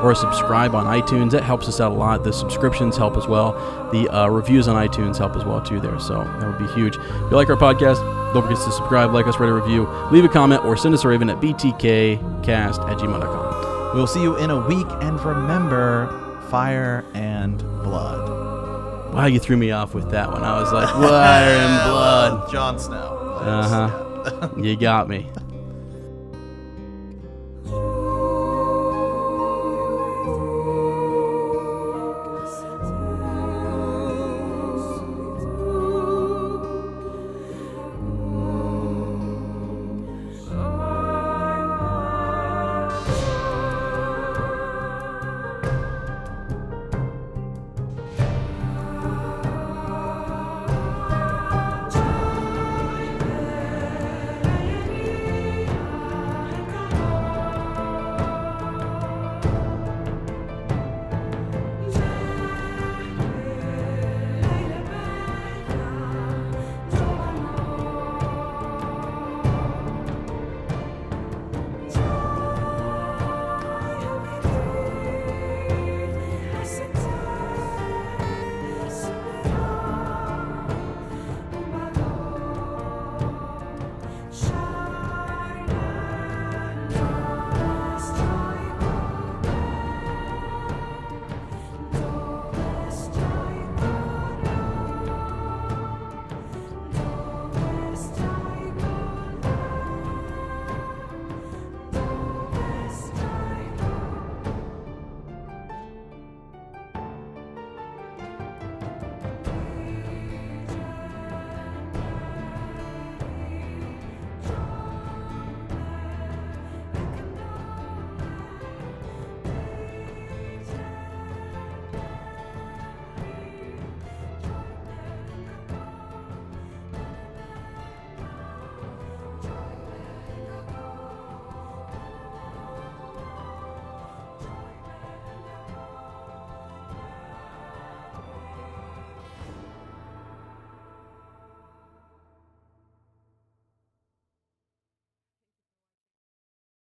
or a subscribe on iTunes. That helps us out a lot. The subscriptions help as well. The reviews on iTunes help as well too. There, so that would be huge. If you like our podcast, don't forget to subscribe, like us, write a review, leave a comment, or send us a raven at btkcast@gmail.com. We'll see you in a week, and remember, fire and blood. Wow, you threw me off with that one. I was like, fire and blood. Jon Snow. You got me.